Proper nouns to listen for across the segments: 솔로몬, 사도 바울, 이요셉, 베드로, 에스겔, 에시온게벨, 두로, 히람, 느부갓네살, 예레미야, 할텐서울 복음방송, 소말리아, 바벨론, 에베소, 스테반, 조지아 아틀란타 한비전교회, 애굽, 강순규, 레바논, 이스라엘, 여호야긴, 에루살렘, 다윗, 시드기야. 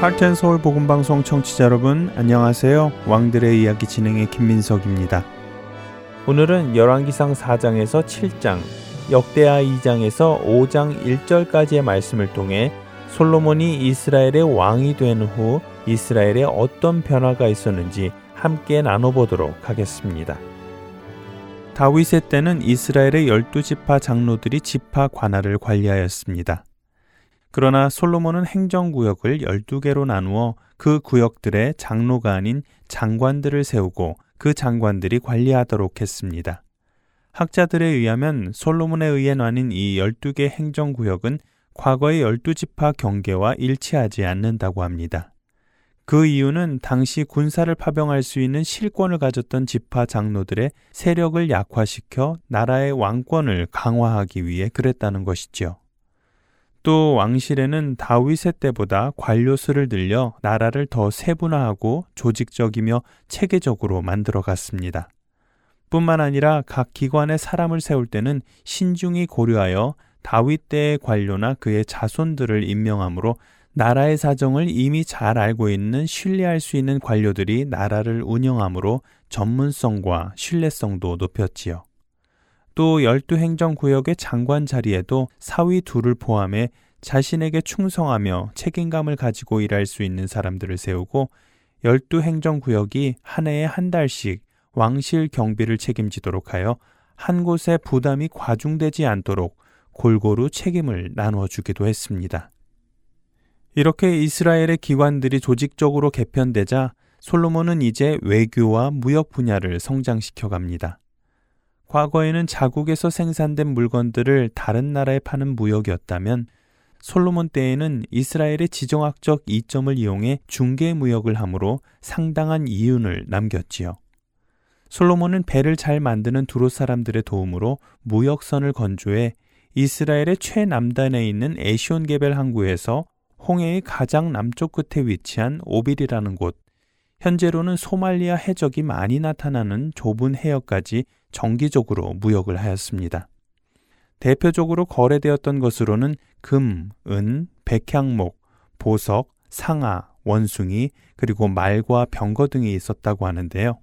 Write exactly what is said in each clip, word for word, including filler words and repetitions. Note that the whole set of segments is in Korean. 할텐서울 복음방송 청취자 여러분, 안녕하세요. 왕들의 이야기 진행의 김민석입니다. 오늘은 열왕기상 사 장에서 칠 장, 역대하 이 장에서 오 장 일 절까지의 말씀을 통해 솔로몬이 이스라엘의 왕이 된 후 이스라엘에 어떤 변화가 있었는지 함께 나눠보도록 하겠습니다. 다윗의 때는 이스라엘의 열두 지파 장로들이 지파 관할을 관리하였습니다. 그러나 솔로몬은 행정구역을 열두 개로 나누어 그 구역들의 장로가 아닌 장관들을 세우고 그 장관들이 관리하도록 했습니다. 학자들에 의하면 솔로몬에 의해 나뉜 이 열두 개 행정구역은 과거의 열두 지파 경계와 일치하지 않는다고 합니다. 그 이유는 당시 군사를 파병할 수 있는 실권을 가졌던 지파 장로들의 세력을 약화시켜 나라의 왕권을 강화하기 위해 그랬다는 것이죠. 또 왕실에는 다윗의 때보다 관료수를 늘려 나라를 더 세분화하고 조직적이며 체계적으로 만들어갔습니다. 뿐만 아니라 각 기관에 사람을 세울 때는 신중히 고려하여 다윗 때의 관료나 그의 자손들을 임명함으로 나라의 사정을 이미 잘 알고 있는 신뢰할 수 있는 관료들이 나라를 운영함으로 전문성과 신뢰성도 높였지요. 또 열두 행정구역의 장관 자리에도 사위 둘을 포함해 자신에게 충성하며 책임감을 가지고 일할 수 있는 사람들을 세우고 열두 행정구역이 한 해에 한 달씩 왕실 경비를 책임지도록 하여 한 곳에 부담이 과중되지 않도록 골고루 책임을 나눠주기도 했습니다. 이렇게 이스라엘의 기관들이 조직적으로 개편되자 솔로몬은 이제 외교와 무역 분야를 성장시켜갑니다. 과거에는 자국에서 생산된 물건들을 다른 나라에 파는 무역이었다면 솔로몬 때에는 이스라엘의 지정학적 이점을 이용해 중개 무역을 함으로 상당한 이윤을 남겼지요. 솔로몬은 배를 잘 만드는 두로 사람들의 도움으로 무역선을 건조해 이스라엘의 최남단에 있는 에시온게벨 항구에서 홍해의 가장 남쪽 끝에 위치한 오빌이라는 곳, 현재로는 소말리아 해적이 많이 나타나는 좁은 해역까지 정기적으로 무역을 하였습니다. 대표적으로 거래되었던 것으로는 금, 은, 백향목, 보석, 상아, 원숭이, 그리고 말과 병거 등이 있었다고 하는데요.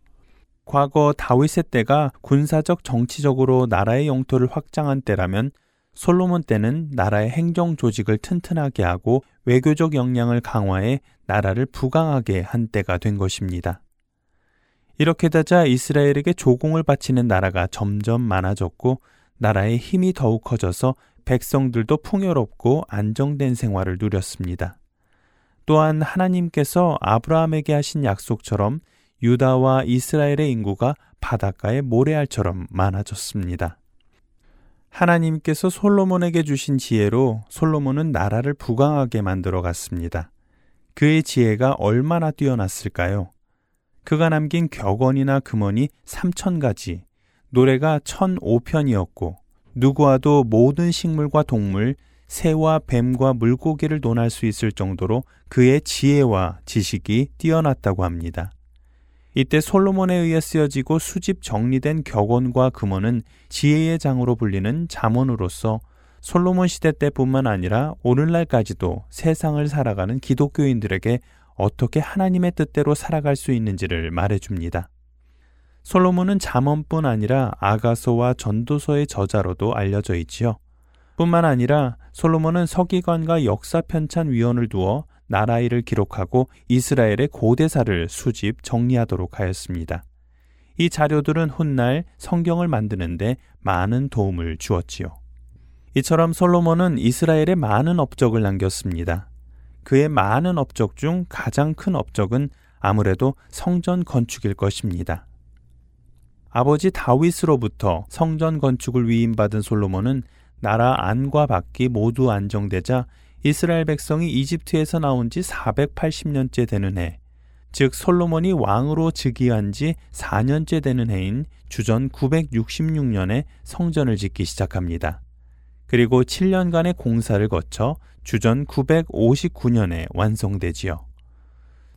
과거 다윗의 때가 군사적 정치적으로 나라의 영토를 확장한 때라면 솔로몬 때는 나라의 행정 조직을 튼튼하게 하고 외교적 역량을 강화해 나라를 부강하게 한 때가 된 것입니다. 이렇게 되자 이스라엘에게 조공을 바치는 나라가 점점 많아졌고 나라의 힘이 더욱 커져서 백성들도 풍요롭고 안정된 생활을 누렸습니다. 또한 하나님께서 아브라함에게 하신 약속처럼 유다와 이스라엘의 인구가 바닷가의 모래알처럼 많아졌습니다. 하나님께서 솔로몬에게 주신 지혜로 솔로몬은 나라를 부강하게 만들어 갔습니다. 그의 지혜가 얼마나 뛰어났을까요? 그가 남긴 격언이나 금언이 삼천 가지, 노래가 천오 편이었고 누구와도 모든 식물과 동물, 새와 뱀과 물고기를 논할 수 있을 정도로 그의 지혜와 지식이 뛰어났다고 합니다. 이때 솔로몬에 의해 쓰여지고 수집 정리된 격언과 금언은 지혜의 장으로 불리는 잠언으로서 솔로몬 시대 때뿐만 아니라 오늘날까지도 세상을 살아가는 기독교인들에게 어떻게 하나님의 뜻대로 살아갈 수 있는지를 말해줍니다. 솔로몬은 잠언뿐 아니라 아가서와 전도서의 저자로도 알려져 있지요. 뿐만 아니라 솔로몬은 서기관과 역사편찬위원을 두어 나라 일을 기록하고 이스라엘의 고대사를 수집 정리하도록 하였습니다. 이 자료들은 훗날 성경을 만드는 데 많은 도움을 주었지요. 이처럼 솔로몬은 이스라엘에 많은 업적을 남겼습니다. 그의 많은 업적 중 가장 큰 업적은 아무래도 성전 건축일 것입니다. 아버지 다윗으로부터 성전 건축을 위임받은 솔로몬은 나라 안과 밖이 모두 안정되자 이스라엘 백성이 이집트에서 나온 지 사백팔십 년째 되는 해, 즉 솔로몬이 왕으로 즉위한 지 사 년째 되는 해인 주전 구백육십육 년에 성전을 짓기 시작합니다. 그리고 칠 년간의 공사를 거쳐 주전 구백오십구 년에 완성되지요.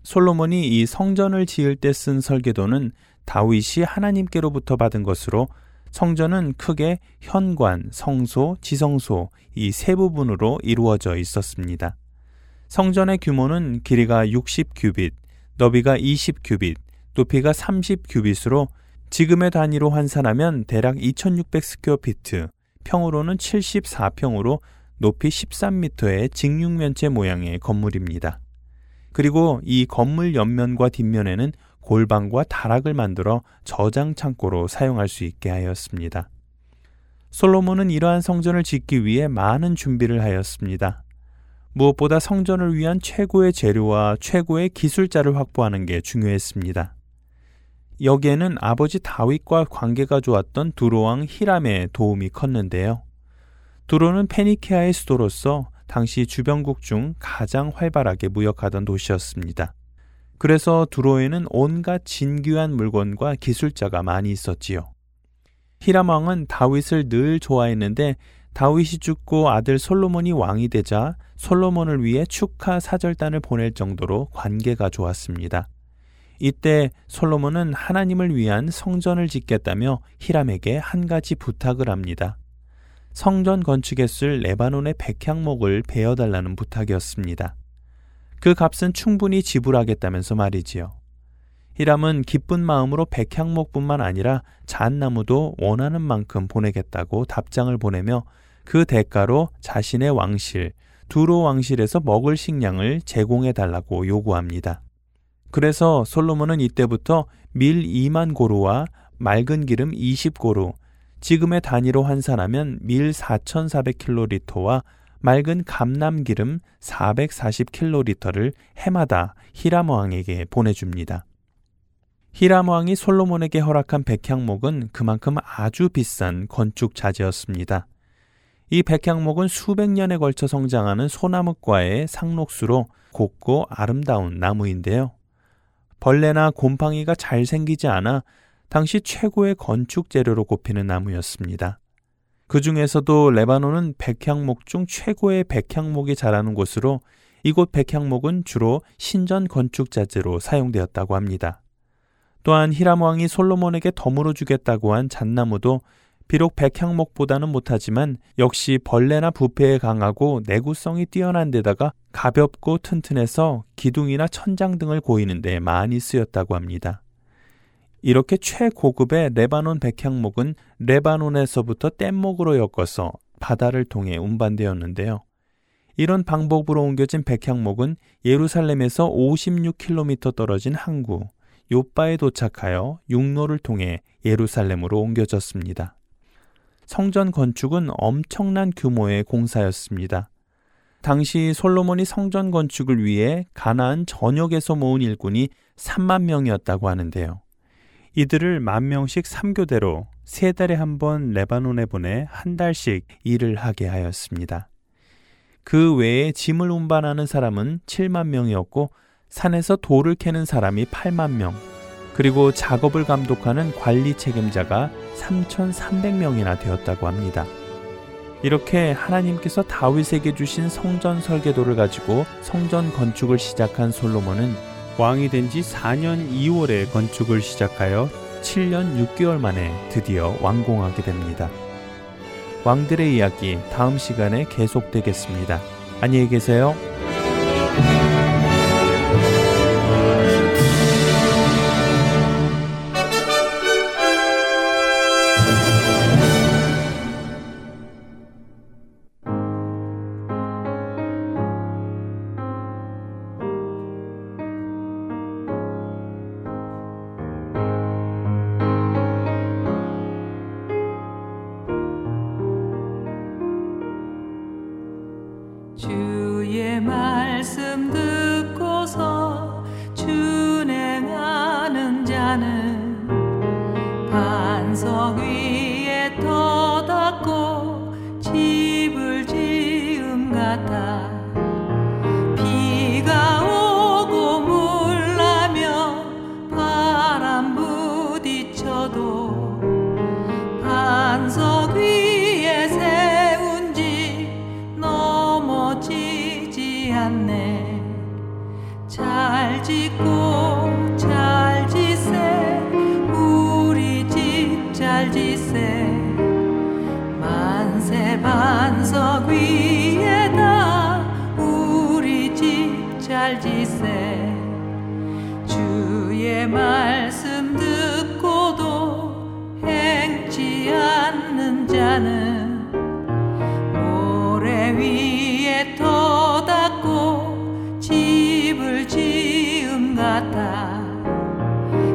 솔로몬이 이 성전을 지을 때 쓴 설계도는 다윗이 하나님께로부터 받은 것으로, 성전은 크게 현관, 성소, 지성소 이 세 부분으로 이루어져 있었습니다. 성전의 규모는 길이가 육십 규빗, 너비가 이십 규빗, 높이가 삼십 규빗으로 지금의 단위로 환산하면 대략 이천육백 스퀘어 피트, 평으로는 칠십사 평으로 높이 십삼 미터의 직육면체 모양의 건물입니다. 그리고 이 건물 옆면과 뒷면에는 골방과 다락을 만들어 저장 창고로 사용할 수 있게 하였습니다. 솔로몬은 이러한 성전을 짓기 위해 많은 준비를 하였습니다. 무엇보다 성전을 위한 최고의 재료와 최고의 기술자를 확보하는 게 중요했습니다. 여기에는 아버지 다윗과 관계가 좋았던 두로왕 히람의 도움이 컸는데요. 두로는 페니키아의 수도로서 당시 주변국 중 가장 활발하게 무역하던 도시였습니다. 그래서 두로에는 온갖 진귀한 물건과 기술자가 많이 있었지요. 히람 왕은 다윗을 늘 좋아했는데 다윗이 죽고 아들 솔로몬이 왕이 되자 솔로몬을 위해 축하 사절단을 보낼 정도로 관계가 좋았습니다. 이때 솔로몬은 하나님을 위한 성전을 짓겠다며 히람에게 한 가지 부탁을 합니다. 성전 건축에 쓸 레바논의 백향목을 베어달라는 부탁이었습니다. 그 값은 충분히 지불하겠다면서 말이지요. 히람은 기쁜 마음으로 백향목뿐만 아니라 잣나무도 원하는 만큼 보내겠다고 답장을 보내며 그 대가로 자신의 왕실, 두로 왕실에서 먹을 식량을 제공해달라고 요구합니다. 그래서 솔로몬은 이때부터 밀 이만 고루와 맑은 기름 이십 고루, 지금의 단위로 환산하면 밀 사천사백 킬로리터와 맑은 감람기름 사백사십 킬로리터를 해마다 히람 왕에게 보내줍니다. 히람 왕이 솔로몬에게 허락한 백향목은 그만큼 아주 비싼 건축 자재였습니다. 이 백향목은 수백 년에 걸쳐 성장하는 소나무과의 상록수로 곱고 아름다운 나무인데요. 벌레나 곰팡이가 잘 생기지 않아 당시 최고의 건축 재료로 꼽히는 나무였습니다. 그 중에서도 레바논은 백향목 중 최고의 백향목이 자라는 곳으로 이곳 백향목은 주로 신전 건축 자재로 사용되었다고 합니다. 또한 히람 왕이 솔로몬에게 덤으로 주겠다고 한 잣나무도 비록 백향목보다는 못하지만 역시 벌레나 부패에 강하고 내구성이 뛰어난 데다가 가볍고 튼튼해서 기둥이나 천장 등을 고이는 데 많이 쓰였다고 합니다. 이렇게 최고급의 레바논 백향목은 레바논에서부터 뗏목으로 엮어서 바다를 통해 운반되었는데요. 이런 방법으로 옮겨진 백향목은 예루살렘에서 오십육 킬로미터 떨어진 항구 요빠에 도착하여 육로를 통해 예루살렘으로 옮겨졌습니다. 성전 건축은 엄청난 규모의 공사였습니다. 당시 솔로몬이 성전 건축을 위해 가나안 전역에서 모은 일꾼이 삼만 명이었다고 하는데요. 이들을 만 명씩 삼 교대로 세 달에 한 번 레바논에 보내 한 달씩 일을 하게 하였습니다. 그 외에 짐을 운반하는 사람은 칠만 명이었고 산에서 돌을 캐는 사람이 팔만 명, 그리고 작업을 감독하는 관리 책임자가 삼천삼백 명이나 되었다고 합니다. 이렇게 하나님께서 다윗에게 주신 성전 설계도를 가지고 성전 건축을 시작한 솔로몬은 왕이 된 지 사 년 이 월에 건축을 시작하여 칠 년 육 개월 만에 드디어 완공하게 됩니다. 왕들의 이야기 다음 시간에 계속되겠습니다. 안녕히 계세요. 주의 말씀들 멈춰도 반석 위에 세운 집 넘어지지 않네. 잘 짓고 잘 짓세 우리 집 잘 짓세. 만세 반석 위에다 우리 집 잘 짓세. 주의 말씀 듣고도 행치 않는 자는 모래 위에 터 닦고 집을 지음 같아.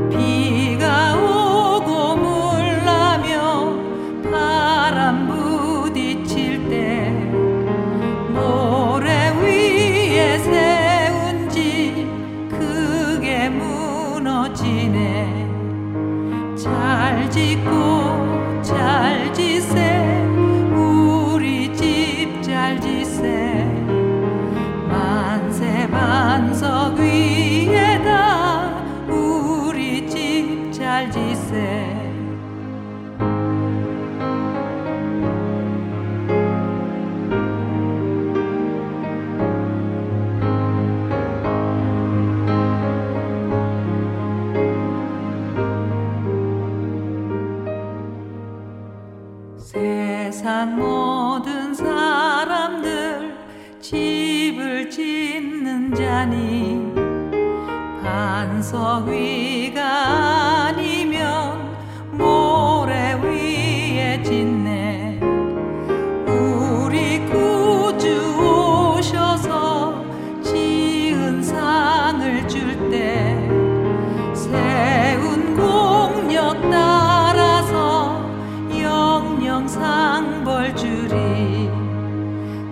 비가 오고 물나며 바람 부딪힐 때 모래 위에 새 잘 짓고 잘 지세 우리 집 잘 지세. 만세 반석 위에다 우리 집 잘 지세. 세상 모든 사람들 집을 짓는 자니 반석 위가 아니면 모래 위에 짓네. 우리 구주 오셔서 지은 상을 줄 때 세운 공력 따라서 영영상 벌주리.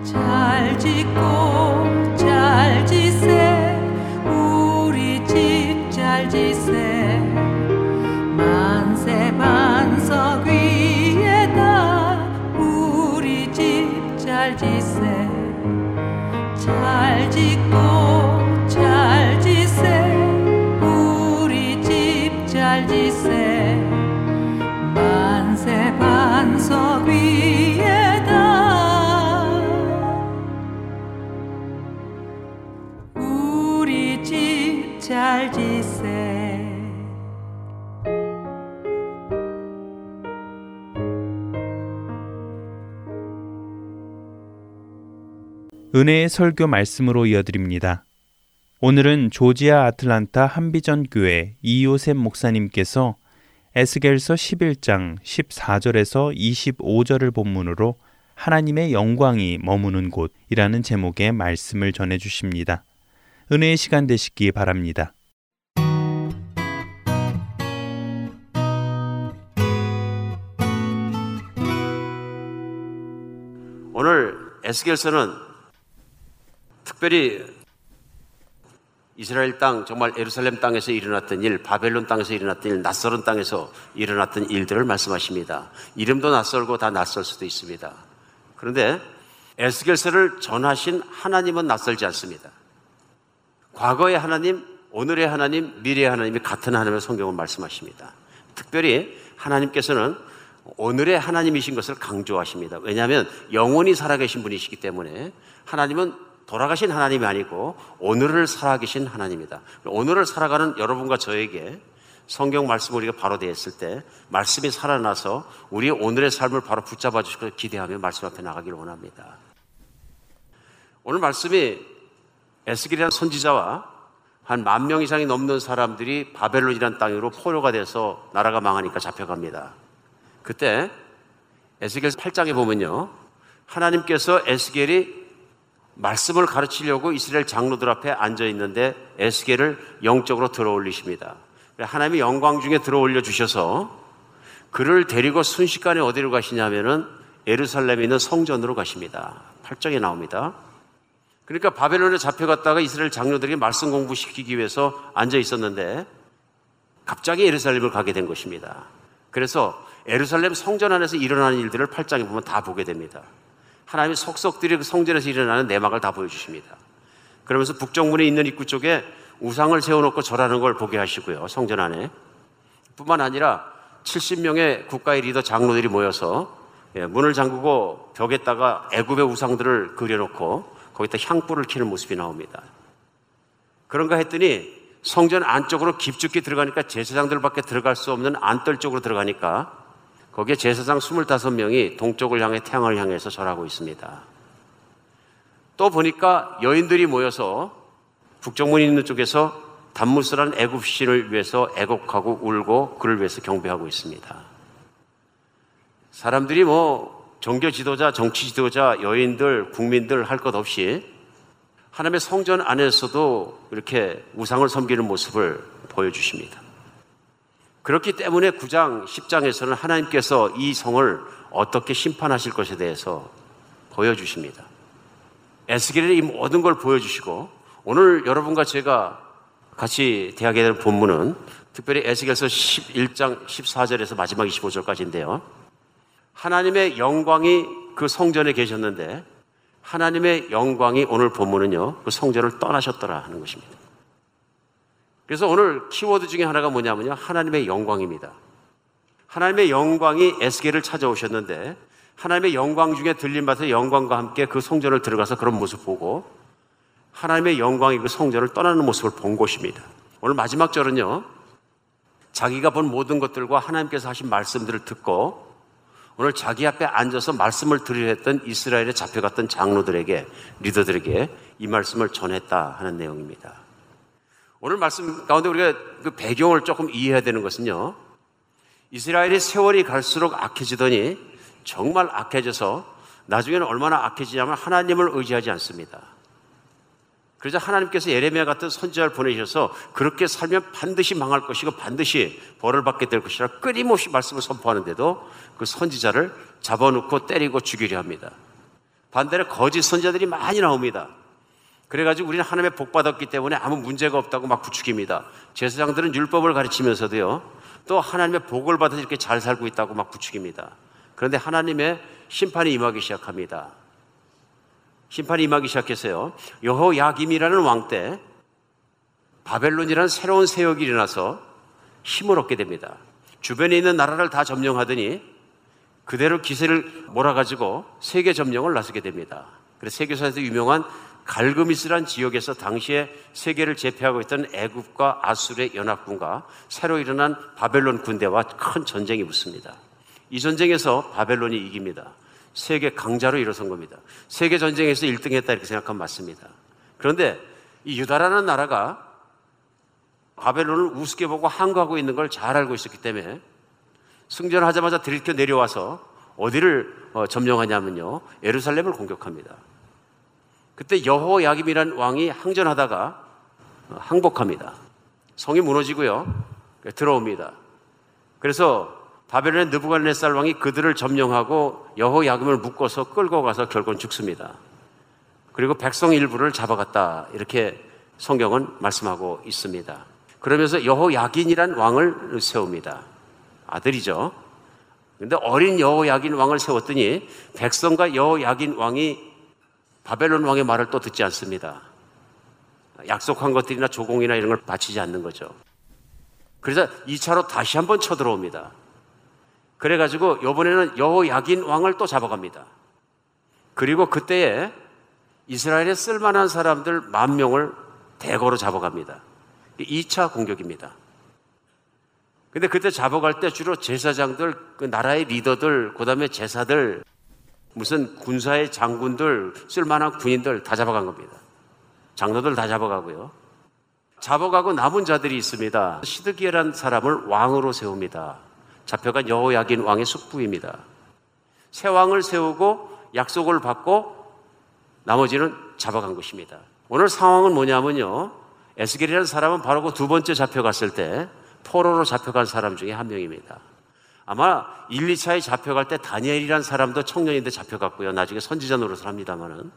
잘 짓고 잘 지세 우리 집 잘 지세. 만세 반석 위에다 우리 집 잘 지세. 잘 짓고 잘 지세 우리 집 잘 지세. 만세 반석 위에다 우리 집 잘 지세. 은혜의 설교 말씀으로 이어드립니다. 오늘은 조지아 아틀란타 한비전교회 이요셉 목사님께서 에스겔서 십일 장 십사 절에서 이십오 절을 본문으로 하나님의 영광이 머무는 곳이라는 제목의 말씀을 전해주십니다. 은혜의 시간 되시기 바랍니다. 오늘 에스겔서는 특별히 이스라엘 땅, 정말 예루살렘 땅에서 일어났던 일, 바벨론 땅에서 일어났던 일, 낯설은 땅에서 일어났던 일들을 말씀하십니다. 이름도 낯설고 다 낯설 수도 있습니다. 그런데 에스겔서를 전하신 하나님은 낯설지 않습니다. 과거의 하나님, 오늘의 하나님, 미래의 하나님이 같은 하나님의 성경을 말씀하십니다. 특별히 하나님께서는 오늘의 하나님이신 것을 강조하십니다. 왜냐하면 영원히 살아계신 분이시기 때문에 하나님은 돌아가신 하나님이 아니고 오늘을 살아계신 하나님이다. 오늘을 살아가는 여러분과 저에게 성경 말씀 우리가 바로 되었을 때 말씀이 살아나서 우리 오늘의 삶을 바로 붙잡아 주시고 기대하며 말씀 앞에 나가기를 원합니다. 오늘 말씀이 에스겔이라는 선지자와 한 만 명 이상이 넘는 사람들이 바벨론이라는 땅으로 포로가 돼서 나라가 망하니까 잡혀갑니다. 그때 에스겔 팔 장에 보면요, 하나님께서 에스겔이 말씀을 가르치려고 이스라엘 장로들 앞에 앉아있는데 에스겔을 영적으로 들어올리십니다. 하나님이 영광 중에 들어올려 주셔서 그를 데리고 순식간에 어디로 가시냐면은 예루살렘에 있는 성전으로 가십니다. 팔 장에 나옵니다. 그러니까 바벨론에 잡혀갔다가 이스라엘 장로들이 말씀 공부시키기 위해서 앉아있었는데 갑자기 예루살렘을 가게 된 것입니다. 그래서 예루살렘 성전 안에서 일어나는 일들을 팔 장에 보면 다 보게 됩니다. 하나님이 속속들이 그 성전에서 일어나는 내막을 다 보여주십니다. 그러면서 북정문에 있는 입구 쪽에 우상을 세워놓고 절하는 걸 보게 하시고요, 성전 안에 뿐만 아니라 칠십 명의 국가의 리더 장로들이 모여서 문을 잠그고 벽에다가 애굽의 우상들을 그려놓고 거기다 향불을 켜는 모습이 나옵니다. 그런가 했더니 성전 안쪽으로 깊숙이 들어가니까 제사장들밖에 들어갈 수 없는 안뜰 쪽으로 들어가니까 거기에 제사장 이십오 명이 동쪽을 향해 태양을 향해서 절하고 있습니다. 또 보니까 여인들이 모여서 북정문이 있는 쪽에서 담무스란 애굽 신을 위해서 애곡하고 울고 그를 위해서 경배하고 있습니다. 사람들이 뭐 종교 지도자, 정치 지도자, 여인들, 국민들 할 것 없이 하나님의 성전 안에서도 이렇게 우상을 섬기는 모습을 보여주십니다. 그렇기 때문에 구 장, 십 장에서는 하나님께서 이 성을 어떻게 심판하실 것에 대해서 보여주십니다. 에스겔의 이 모든 걸 보여주시고 오늘 여러분과 제가 같이 대하게 될 본문은 특별히 에스겔서 십일 장 십사 절에서 마지막 이십오 절까지인데요. 하나님의 영광이 그 성전에 계셨는데 하나님의 영광이 오늘 본문은요, 그 성전을 떠나셨더라 하는 것입니다. 그래서 오늘 키워드 중에 하나가 뭐냐면요, 하나님의 영광입니다. 하나님의 영광이 에스겔을 찾아오셨는데 하나님의 영광 중에 들린 바서 영광과 함께 그 성전을 들어가서 그런 모습 보고 하나님의 영광이 그 성전을 떠나는 모습을 본 것입니다. 오늘 마지막 절은요, 자기가 본 모든 것들과 하나님께서 하신 말씀들을 듣고 오늘 자기 앞에 앉아서 말씀을 드리려 했던 이스라엘에 잡혀갔던 장로들에게, 리더들에게 이 말씀을 전했다 하는 내용입니다. 오늘 말씀 가운데 우리가 그 배경을 조금 이해해야 되는 것은요, 이스라엘이 세월이 갈수록 악해지더니 정말 악해져서 나중에는 얼마나 악해지냐면 하나님을 의지하지 않습니다. 그래서 하나님께서 예레미야 같은 선지자를 보내셔서 그렇게 살면 반드시 망할 것이고 반드시 벌을 받게 될 것이라 끊임없이 말씀을 선포하는데도 그 선지자를 잡아놓고 때리고 죽이려 합니다. 반대로 거짓 선지자들이 많이 나옵니다. 그래가지고 우리는 하나님의 복받았기 때문에 아무 문제가 없다고 막 부추깁니다. 제사장들은 율법을 가르치면서도요, 또 하나님의 복을 받아서 이렇게 잘 살고 있다고 막 부추깁니다. 그런데 하나님의 심판이 임하기 시작합니다. 심판이 임하기 시작했어요. 여호야김이라는 왕 때 바벨론이라는 새로운 세력이 일어나서 힘을 얻게 됩니다. 주변에 있는 나라를 다 점령하더니 그대로 기세를 몰아가지고 세계 점령을 나서게 됩니다. 그래서 세계사에서 유명한 갈그미스란 지역에서 당시에 세계를 제패하고 있던 애굽과 아수르의 연합군과 새로 일어난 바벨론 군대와 큰 전쟁이 붙습니다. 이 전쟁에서 바벨론이 이깁니다. 세계 강자로 일어선 겁니다. 세계 전쟁에서 일 등 했다 이렇게 생각하면 맞습니다. 그런데 이 유다라는 나라가 바벨론을 우습게 보고 항거하고 있는 걸 잘 알고 있었기 때문에 승전하자마자 들이켜 내려와서 어디를 어, 점령하냐면요, 에루살렘을 공격합니다. 그때 여호야김이라는 왕이 항전하다가 항복합니다. 성이 무너지고요, 들어옵니다. 그래서 바벨론의 느부갓네살 왕이 그들을 점령하고 여호야김을 묶어서 끌고 가서 결국은 죽습니다. 그리고 백성 일부를 잡아갔다 이렇게 성경은 말씀하고 있습니다. 그러면서 여호야긴이란 왕을 세웁니다. 아들이죠. 그런데 어린 여호야긴 왕을 세웠더니 백성과 여호야긴 왕이 바벨론 왕의 말을 또 듣지 않습니다. 약속한 것들이나 조공이나 이런 걸 바치지 않는 거죠. 그래서 이 차로 다시 한번 쳐들어옵니다. 그래가지고 이번에는 여호야긴 왕을 또 잡아갑니다. 그리고 그때에 이스라엘에 쓸만한 사람들 만 명을 대거로 잡아갑니다. 이 차 공격입니다. 근데 그때 잡아갈 때 주로 제사장들, 그 나라의 리더들, 그 다음에 제사들, 무슨 군사의 장군들, 쓸만한 군인들 다 잡아간 겁니다. 장로들 다 잡아가고요. 잡아가고 남은 자들이 있습니다. 시드기야라는 사람을 왕으로 세웁니다. 잡혀간 여호야긴 왕의 숙부입니다. 새 왕을 세우고 약속을 받고 나머지는 잡아간 것입니다. 오늘 상황은 뭐냐면요, 에스겔이라는 사람은 바로 그 두 번째 잡혀갔을 때 포로로 잡혀간 사람 중에 한 명입니다. 아마 일, 이 차에 잡혀갈 때 다니엘이라는 사람도 청년인데 잡혀갔고요, 나중에 선지자 노릇을 합니다마는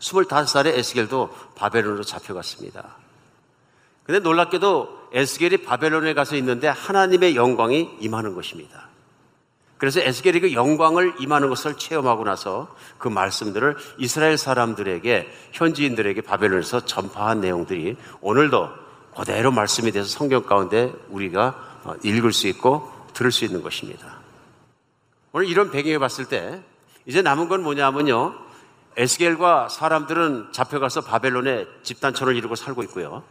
스물다섯 살의 에스겔도 바벨론으로 잡혀갔습니다. 근데 놀랍게도 에스겔이 바벨론에 가서 있는데 하나님의 영광이 임하는 것입니다. 그래서 에스겔이 그 영광을 임하는 것을 체험하고 나서 그 말씀들을 이스라엘 사람들에게, 현지인들에게 바벨론에서 전파한 내용들이 오늘도 그대로 말씀이 돼서 성경 가운데 우리가 읽을 수 있고 들을 수 있는 것입니다. 오늘 이런 배경에 봤을 때 이제 남은 건 뭐냐면요, 에스겔과 사람들은 잡혀가서 바벨론에 집단촌을 이루고 살고 있고요,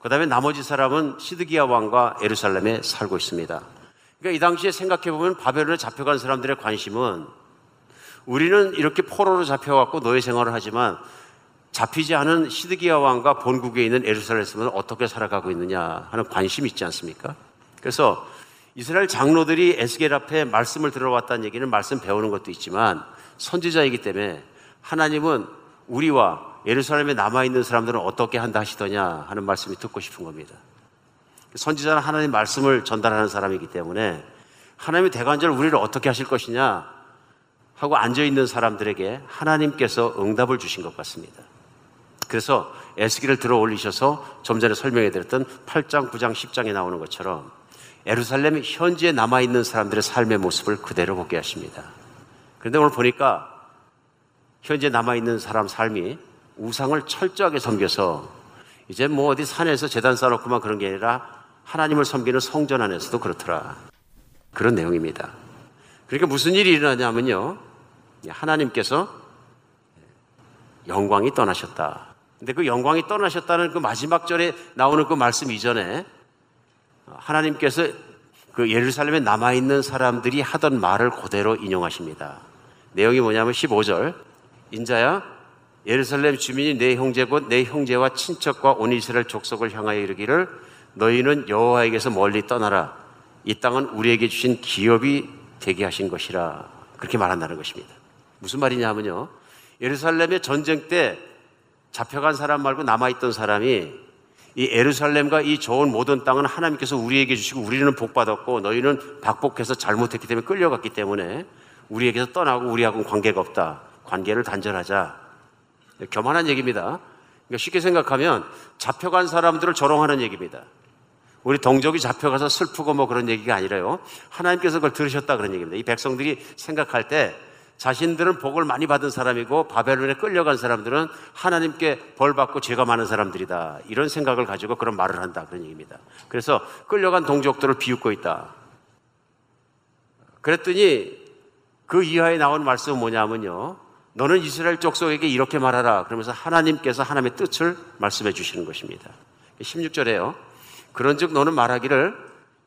그 다음에 나머지 사람은 시드기야 왕과 예루살렘에 살고 있습니다. 그러니까 이 당시에 생각해보면 바벨론에 잡혀간 사람들의 관심은, 우리는 이렇게 포로로 잡혀갖고 노예 생활을 하지만 잡히지 않은 시드기야 왕과 본국에 있는 에루살렘은 어떻게 살아가고 있느냐 하는 관심이 있지 않습니까? 그래서 이스라엘 장로들이 에스겔 앞에 말씀을 들어왔다는 얘기는 말씀 배우는 것도 있지만, 선지자이기 때문에 하나님은 우리와 예루살렘에 남아있는 사람들은 어떻게 한다 하시더냐 하는 말씀이 듣고 싶은 겁니다. 선지자는 하나님의 말씀을 전달하는 사람이기 때문에 하나님이 대관절 우리를 어떻게 하실 것이냐 하고 앉아있는 사람들에게 하나님께서 응답을 주신 것 같습니다. 그래서 에스겔을 들어 올리셔서 좀 전에 설명해 드렸던 팔 장, 구 장, 십 장에 나오는 것처럼 예루살렘 현지에 남아있는 사람들의 삶의 모습을 그대로 보게 하십니다. 그런데 오늘 보니까 현재 남아있는 사람 삶이 우상을 철저하게 섬겨서 이제 뭐 어디 산에서 제단 쌓아놓고만 그런 게 아니라 하나님을 섬기는 성전 안에서도 그렇더라, 그런 내용입니다. 그러니까 무슨 일이 일어나냐면요, 하나님께서 영광이 떠나셨다. 근데 그 영광이 떠나셨다는 그 마지막 절에 나오는 그 말씀 이전에 하나님께서 그 예루살렘에 남아있는 사람들이 하던 말을 그대로 인용하십니다. 내용이 뭐냐면 십오 절, 인자야 예루살렘 주민이 내 형제 곧 내 형제와 친척과 온 이스라엘 족속을 향하여 이르기를 너희는 여호와에게서 멀리 떠나라, 이 땅은 우리에게 주신 기업이 되게 하신 것이라, 그렇게 말한다는 것입니다. 무슨 말이냐면요, 예루살렘의 전쟁 때 잡혀간 사람 말고 남아있던 사람이 이 예루살렘과 이 좋은 모든 땅은 하나님께서 우리에게 주시고 우리는 복받았고 너희는 박복해서 잘못했기 때문에 끌려갔기 때문에 우리에게서 떠나고 우리하고는 관계가 없다, 관계를 단절하자, 교만한 얘기입니다. 그러니까 쉽게 생각하면 잡혀간 사람들을 조롱하는 얘기입니다. 우리 동족이 잡혀가서 슬프고 뭐 그런 얘기가 아니라요, 하나님께서 그걸 들으셨다 그런 얘기입니다. 이 백성들이 생각할 때 자신들은 복을 많이 받은 사람이고 바벨론에 끌려간 사람들은 하나님께 벌받고 죄가 많은 사람들이다, 이런 생각을 가지고 그런 말을 한다 그런 얘기입니다. 그래서 끌려간 동족들을 비웃고 있다. 그랬더니 그 이하에 나온 말씀은 뭐냐면요, 너는 이스라엘 족속에게 이렇게 말하라, 그러면서 하나님께서 하나님의 뜻을 말씀해 주시는 것입니다. 십육 절에요 그런즉 너는 말하기를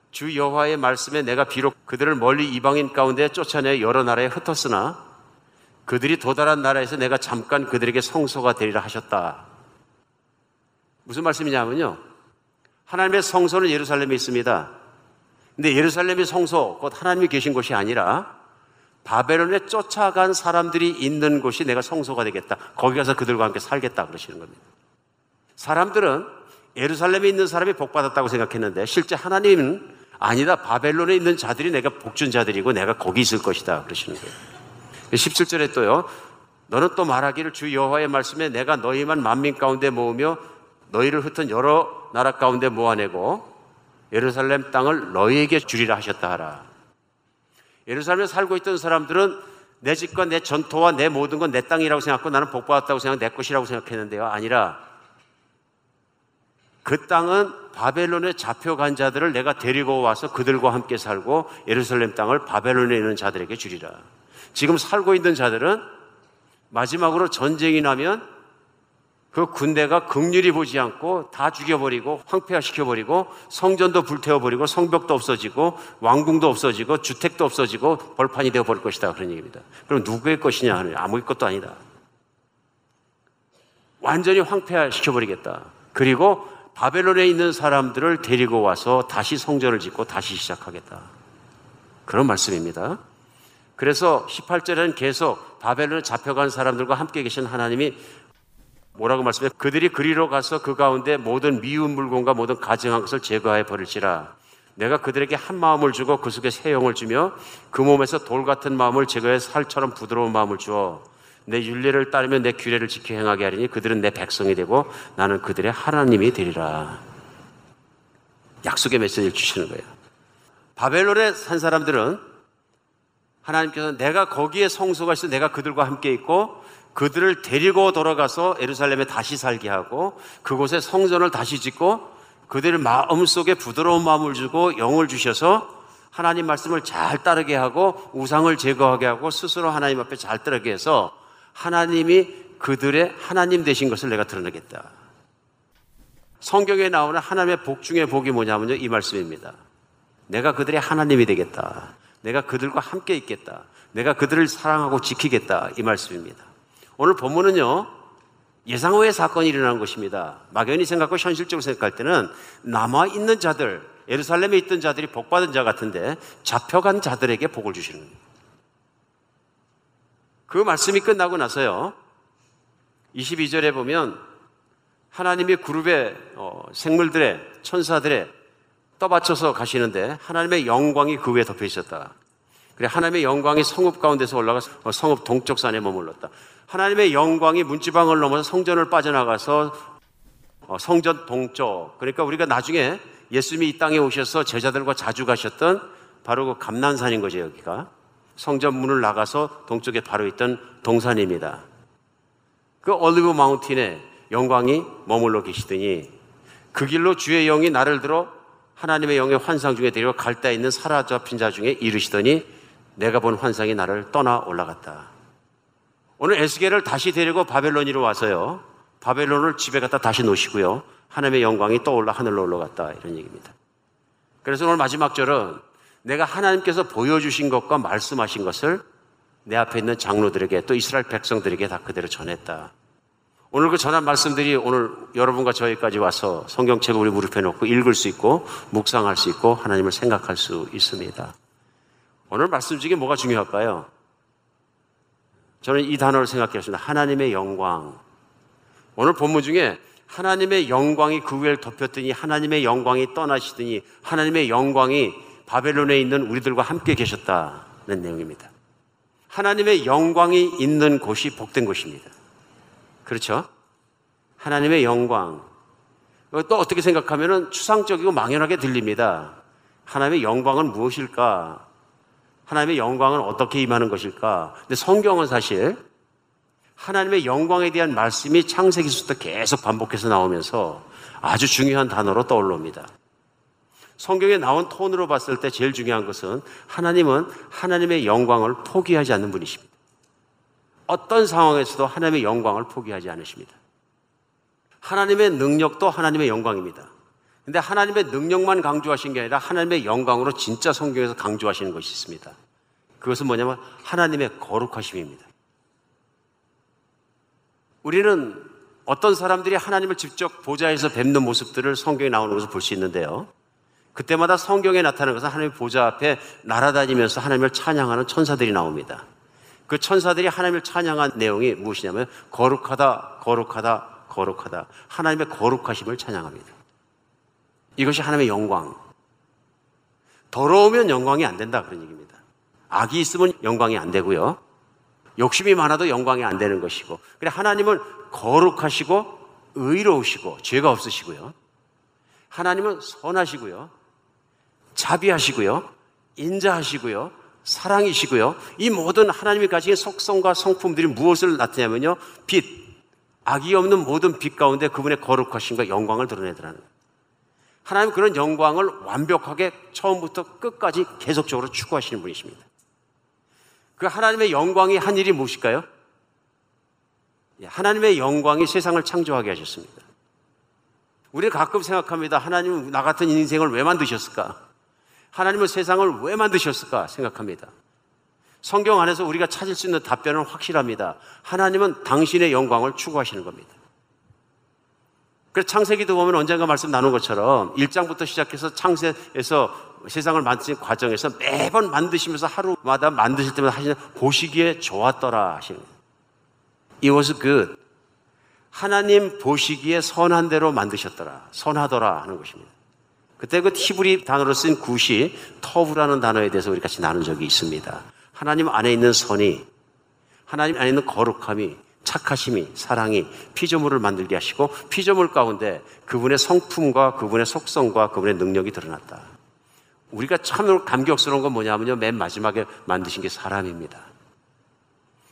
주 여호와의 말씀에 내가 비록 그들을 멀리 이방인 가운데 쫓아내 여러 나라에 흩었으나 그들이 도달한 나라에서 내가 잠깐 그들에게 성소가 되리라 하셨다. 무슨 말씀이냐면요, 하나님의 성소는 예루살렘에 있습니다. 근데 예루살렘의 성소, 곧 하나님이 계신 곳이 아니라 바벨론에 쫓아간 사람들이 있는 곳이 내가 성소가 되겠다, 거기 가서 그들과 함께 살겠다 그러시는 겁니다. 사람들은 예루살렘에 있는 사람이 복받았다고 생각했는데 실제 하나님은 아니다, 바벨론에 있는 자들이 내가 복준 자들이고 내가 거기 있을 것이다 그러시는 거예요. 십칠 절에 또요, 너는 또 말하기를 주 여호와의 말씀에 내가 너희만 만민 가운데 모으며 너희를 흩은 여러 나라 가운데 모아내고 예루살렘 땅을 너희에게 주리라 하셨다 하라. 예루살렘에 살고 있던 사람들은 내 집과 내 전토와 내 모든 건 내 땅이라고 생각하고 나는 복받았다고 생각, 내 것이라고 생각했는데요, 아니라 그 땅은 바벨론에 잡혀간 자들을 내가 데리고 와서 그들과 함께 살고 예루살렘 땅을 바벨론에 있는 자들에게 주리라. 지금 살고 있는 자들은 마지막으로 전쟁이 나면 그 군대가 긍휼히 보지 않고 다 죽여버리고 황폐화시켜버리고 성전도 불태워버리고 성벽도 없어지고 왕궁도 없어지고 주택도 없어지고 벌판이 되어버릴 것이다 그런 얘기입니다. 그럼 누구의 것이냐 하느냐, 아무것도 아니다, 완전히 황폐화시켜버리겠다. 그리고 바벨론에 있는 사람들을 데리고 와서 다시 성전을 짓고 다시 시작하겠다, 그런 말씀입니다. 그래서 십팔 절에는 계속 바벨론에 잡혀간 사람들과 함께 계신 하나님이 뭐라고 말씀해? 그들이 그리로 가서 그 가운데 모든 미운 물건과 모든 가증한 것을 제거하여 버릴지라. 내가 그들에게 한 마음을 주고 그 속에 새 영을 주며 그 몸에서 돌 같은 마음을 제거해 살처럼 부드러운 마음을 주어 내 율례를 따르며 내 규례를 지켜 행하게 하리니 그들은 내 백성이 되고 나는 그들의 하나님이 되리라. 약속의 메시지를 주시는 거예요. 바벨론에 산 사람들은 하나님께서 내가 거기에 성소가 있어 내가 그들과 함께 있고 그들을 데리고 돌아가서 예루살렘에 다시 살게 하고 그곳에 성전을 다시 짓고 그들의 마음속에 부드러운 마음을 주고 영을 주셔서 하나님 말씀을 잘 따르게 하고 우상을 제거하게 하고 스스로 하나님 앞에 잘 따르게 해서 하나님이 그들의 하나님 되신 것을 내가 드러내겠다. 성경에 나오는 하나님의 복 중에 복이 뭐냐면요, 이 말씀입니다. 내가 그들의 하나님이 되겠다. 내가 그들과 함께 있겠다. 내가 그들을 사랑하고 지키겠다. 이 말씀입니다. 오늘 본문은요, 예상외의 사건이 일어난 것입니다. 막연히 생각하고 현실적으로 생각할 때는 남아있는 자들, 예루살렘에 있던 자들이 복받은 자 같은데 잡혀간 자들에게 복을 주시는 거예요. 그 말씀이 끝나고 나서요, 이십이 절에 보면 하나님이 그룹의 어, 생물들의 천사들의 떠받쳐서 가시는데 하나님의 영광이 그 위에 덮여 있었다. 그래, 하나님의 영광이 성읍 가운데서 올라가서 성읍 동쪽 산에 머물렀다. 하나님의 영광이 문지방을 넘어서 성전을 빠져나가서 성전 동쪽, 그러니까 우리가 나중에 예수님이 이 땅에 오셔서 제자들과 자주 가셨던 바로 그 감난산인 거죠. 여기가 성전 문을 나가서 동쪽에 바로 있던 동산입니다. 그 올리브 마운틴에 영광이 머물러 계시더니 그 길로 주의 영이 나를 들어 하나님의 영의 환상 중에 데리고 갈대에 있는 사로잡힌 자 중에 이르시더니 내가 본 환상이 나를 떠나 올라갔다. 오늘 에스겔을 다시 데리고 바벨론으로 와서요, 바벨론을 집에 갖다 다시 놓으시고요, 하나님의 영광이 떠올라 하늘로 올라갔다, 이런 얘기입니다. 그래서 오늘 마지막 절은 내가 하나님께서 보여주신 것과 말씀하신 것을 내 앞에 있는 장로들에게 또 이스라엘 백성들에게 다 그대로 전했다. 오늘 그 전한 말씀들이 오늘 여러분과 저희까지 와서 성경책을 우리 무릎에 놓고 읽을 수 있고 묵상할 수 있고 하나님을 생각할 수 있습니다. 오늘 말씀 중에 뭐가 중요할까요? 저는 이 단어를 생각했습니다. 하나님의 영광. 오늘 본문 중에 하나님의 영광이 그 위를 덮였더니 하나님의 영광이 떠나시더니 하나님의 영광이 바벨론에 있는 우리들과 함께 계셨다는 내용입니다. 하나님의 영광이 있는 곳이 복된 곳입니다. 그렇죠? 하나님의 영광. 또 어떻게 생각하면 추상적이고 망연하게 들립니다. 하나님의 영광은 무엇일까? 하나님의 영광은 어떻게 임하는 것일까? 근데 성경은 사실 하나님의 영광에 대한 말씀이 창세기서부터 계속 반복해서 나오면서 아주 중요한 단어로 떠올릅니다. 성경에 나온 톤으로 봤을 때 제일 중요한 것은 하나님은 하나님의 영광을 포기하지 않는 분이십니다. 어떤 상황에서도 하나님의 영광을 포기하지 않으십니다. 하나님의 능력도 하나님의 영광입니다. 근데 하나님의 능력만 강조하신 게 아니라 하나님의 영광으로 진짜 성경에서 강조하시는 것이 있습니다. 그것은 뭐냐면 하나님의 거룩하심입니다. 우리는 어떤 사람들이 하나님을 직접 보좌에서 뵙는 모습들을 성경에 나오는 것을 볼 수 있는데요, 그때마다 성경에 나타나는 것은 하나님의 보좌 앞에 날아다니면서 하나님을 찬양하는 천사들이 나옵니다. 그 천사들이 하나님을 찬양한 내용이 무엇이냐면 거룩하다, 거룩하다, 거룩하다, 하나님의 거룩하심을 찬양합니다. 이것이 하나님의 영광. 더러우면 영광이 안 된다, 그런 얘기입니다. 악이 있으면 영광이 안 되고요, 욕심이 많아도 영광이 안 되는 것이고, 그래, 하나님은 거룩하시고 의로우시고 죄가 없으시고요, 하나님은 선하시고요, 자비하시고요, 인자하시고요, 사랑이시고요. 이 모든 하나님이 가진 속성과 성품들이 무엇을 나타내냐면요, 빛, 악이 없는 모든 빛 가운데 그분의 거룩하심과 영광을 드러내더라는 거예요. 하나님 그런 영광을 완벽하게 처음부터 끝까지 계속적으로 추구하시는 분이십니다. 그 하나님의 영광이 한 일이 무엇일까요? 하나님의 영광이 세상을 창조하게 하셨습니다. 우리는 가끔 생각합니다. 하나님은 나 같은 인생을 왜 만드셨을까? 하나님은 세상을 왜 만드셨을까 생각합니다. 성경 안에서 우리가 찾을 수 있는 답변은 확실합니다. 하나님은 당신의 영광을 추구하시는 겁니다. 그래서 창세기도 보면 언젠가 말씀 나눈 것처럼 일 장부터 시작해서 창세에서 세상을 만드는 과정에서 매번 만드시면서 하루마다 만드실 때마다 하시는 보시기에 좋았더라 하시는 거예요. It was good. 하나님 보시기에 선한 대로 만드셨더라, 선하더라 하는 것입니다. 그때 그 히브리 단어로 쓴 굿이 터브라는 단어에 대해서 우리 같이 나눈 적이 있습니다. 하나님 안에 있는 선이, 하나님 안에 있는 거룩함이, 착하심이, 사랑이 피조물을 만들게 하시고 피조물 가운데 그분의 성품과 그분의 속성과 그분의 능력이 드러났다. 우리가 참으로 감격스러운 건 뭐냐면요, 맨 마지막에 만드신 게 사람입니다.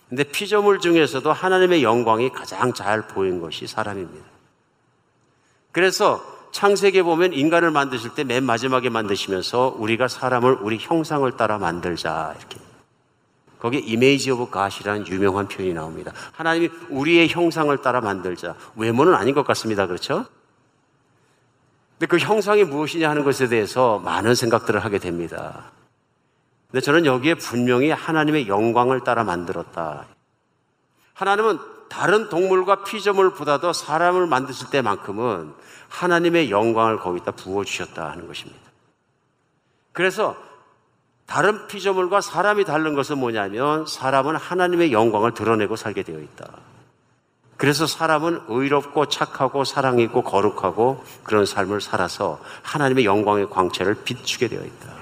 근데 피조물 중에서도 하나님의 영광이 가장 잘 보인 것이 사람입니다. 그래서 창세기에 보면 인간을 만드실 때 맨 마지막에 만드시면서 우리가 사람을 우리 형상을 따라 만들자 이렇게 거기에 이미지 오브 갓이라는 유명한 표현이 나옵니다. 하나님이 우리의 형상을 따라 만들자. 외모는 아닌 것 같습니다. 그렇죠? 근데 그 형상이 무엇이냐 하는 것에 대해서 많은 생각들을 하게 됩니다. 근데 저는 여기에 분명히 하나님의 영광을 따라 만들었다. 하나님은 다른 동물과 피조물보다 더 사람을 만드실 때만큼은 하나님의 영광을 거기다 부어주셨다 하는 것입니다. 그래서 다른 피조물과 사람이 다른 것은 뭐냐면 사람은 하나님의 영광을 드러내고 살게 되어 있다. 그래서 사람은 의롭고 착하고 사랑있고 거룩하고 그런 삶을 살아서 하나님의 영광의 광채를 비추게 되어 있다.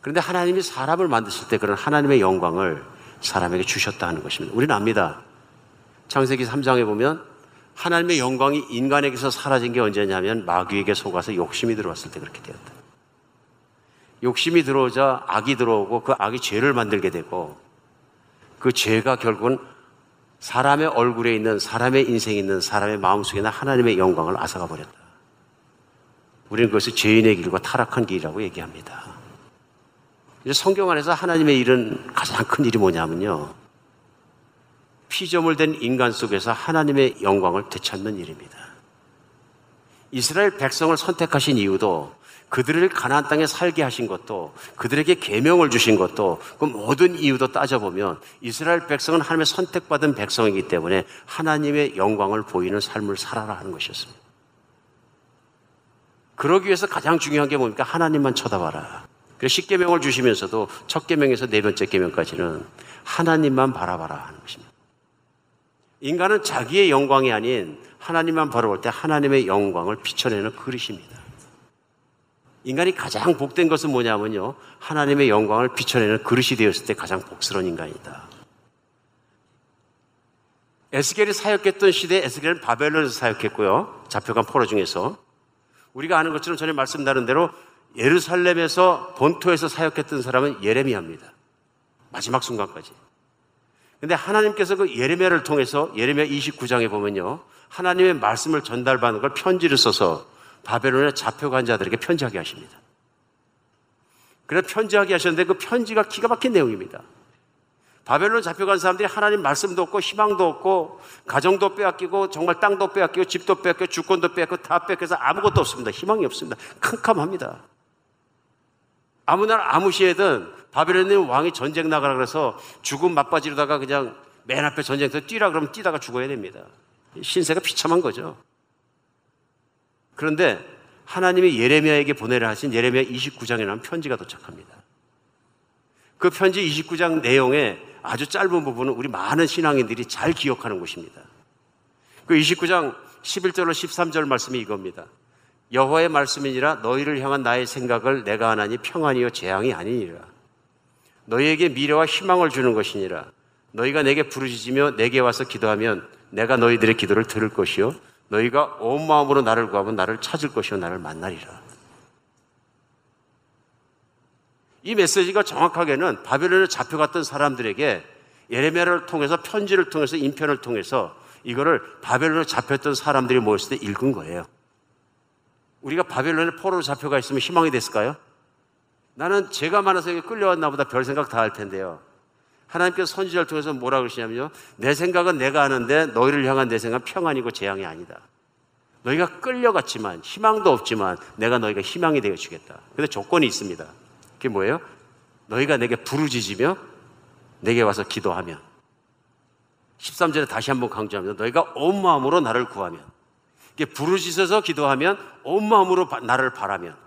그런데 하나님이 사람을 만드실 때 그런 하나님의 영광을 사람에게 주셨다 하는 것입니다. 우리는 압니다. 창세기 삼 장에 보면 하나님의 영광이 인간에게서 사라진 게 언제냐면 마귀에게 속아서 욕심이 들어왔을 때 그렇게 되었다. 욕심이 들어오자 악이 들어오고 그 악이 죄를 만들게 되고 그 죄가 결국은 사람의 얼굴에 있는 사람의 인생에 있는 사람의 마음속에 있는 하나님의 영광을 앗아가 버렸다. 우리는 그것을 죄인의 길과 타락한 길이라고 얘기합니다. 이제 성경 안에서 하나님의 일은 가장 큰 일이 뭐냐면요, 피조물 된 인간 속에서 하나님의 영광을 되찾는 일입니다. 이스라엘 백성을 선택하신 이유도 그들을 가나안 땅에 살게 하신 것도 그들에게 계명을 주신 것도 그 모든 이유도 따져보면 이스라엘 백성은 하나님의 선택받은 백성이기 때문에 하나님의 영광을 보이는 삶을 살아라 하는 것이었습니다. 그러기 위해서 가장 중요한 게 뭡니까? 하나님만 쳐다봐라. 그래서 십계명을 주시면서도 첫 계명에서 네 번째 계명까지는 하나님만 바라봐라 하는 것입니다. 인간은 자기의 영광이 아닌 하나님만 바라볼 때 하나님의 영광을 비춰내는 그릇입니다. 인간이 가장 복된 것은 뭐냐면요, 하나님의 영광을 비춰내는 그릇이 되었을 때 가장 복스러운 인간이다. 에스겔이 사역했던 시대에 에스겔은 바벨론에서 사역했고요, 잡혀간 포로 중에서 우리가 아는 것처럼 전에 말씀드린 대로 예루살렘에서 본토에서 사역했던 사람은 예레미야입니다. 마지막 순간까지. 근데 하나님께서 그 예레미야를 통해서 예레미야 이십구 장에 보면요, 하나님의 말씀을 전달받는 걸 편지를 써서 바벨론에 잡혀간 자들에게 편지하게 하십니다. 그래서 편지하게 하셨는데 그 편지가 기가 막힌 내용입니다. 바벨론 잡혀간 사람들이 하나님 말씀도 없고 희망도 없고 가정도 빼앗기고 정말 땅도 빼앗기고 집도 빼앗기고 주권도 빼앗기고 다 빼앗겨서 아무것도 없습니다. 희망이 없습니다. 캄캄합니다. 아무 날 아무 시에든 바벨론의 왕이 전쟁 나가라 그래서 죽음 맞바지로다가 그냥 맨 앞에 전쟁터에 뛰라 그러면 뛰다가 죽어야 됩니다. 신세가 비참한 거죠. 그런데 하나님이 예레미야에게 보내라 하신 예레미야 이십구 장에 나온 편지가 도착합니다. 그 편지 이십구 장 내용의 아주 짧은 부분은 우리 많은 신앙인들이 잘 기억하는 것입니다. 그 이십구 장 십일 절로 십삼 절 말씀이 이겁니다. 여호와의 말씀이니라 너희를 향한 나의 생각을 내가 하나니 평안이요 재앙이 아니니라. 너희에게 미래와 희망을 주는 것이니라. 너희가 내게 부르짖으며 내게 와서 기도하면 내가 너희들의 기도를 들을 것이요 너희가 온 마음으로 나를 구하면 나를 찾을 것이요 나를 만나리라. 이 메시지가 정확하게는 바벨론에 잡혀갔던 사람들에게 예레미야를 통해서 편지를 통해서 인편을 통해서 이거를 바벨론에 잡혔던 사람들이 모였을 때 읽은 거예요. 우리가 바벨론에 포로로 잡혀가 있으면 희망이 됐을까요? 나는 죄가 많아서 여기 끌려왔나 보다 별 생각 다 할 텐데요. 하나님께서 선지자를 통해서 뭐라 그러시냐면요, 내 생각은 내가 아는데 너희를 향한 내 생각은 평안이고 재앙이 아니다. 너희가 끌려갔지만 희망도 없지만 내가 너희가 희망이 되어주겠다. 근데 조건이 있습니다. 그게 뭐예요? 너희가 내게 부르짖으며 내게 와서 기도하면, 십삼 절에 다시 한번 강조합니다. 너희가 온 마음으로 나를 구하면, 이게 부르짖어서 기도하면, 온 마음으로 바, 나를 바라면.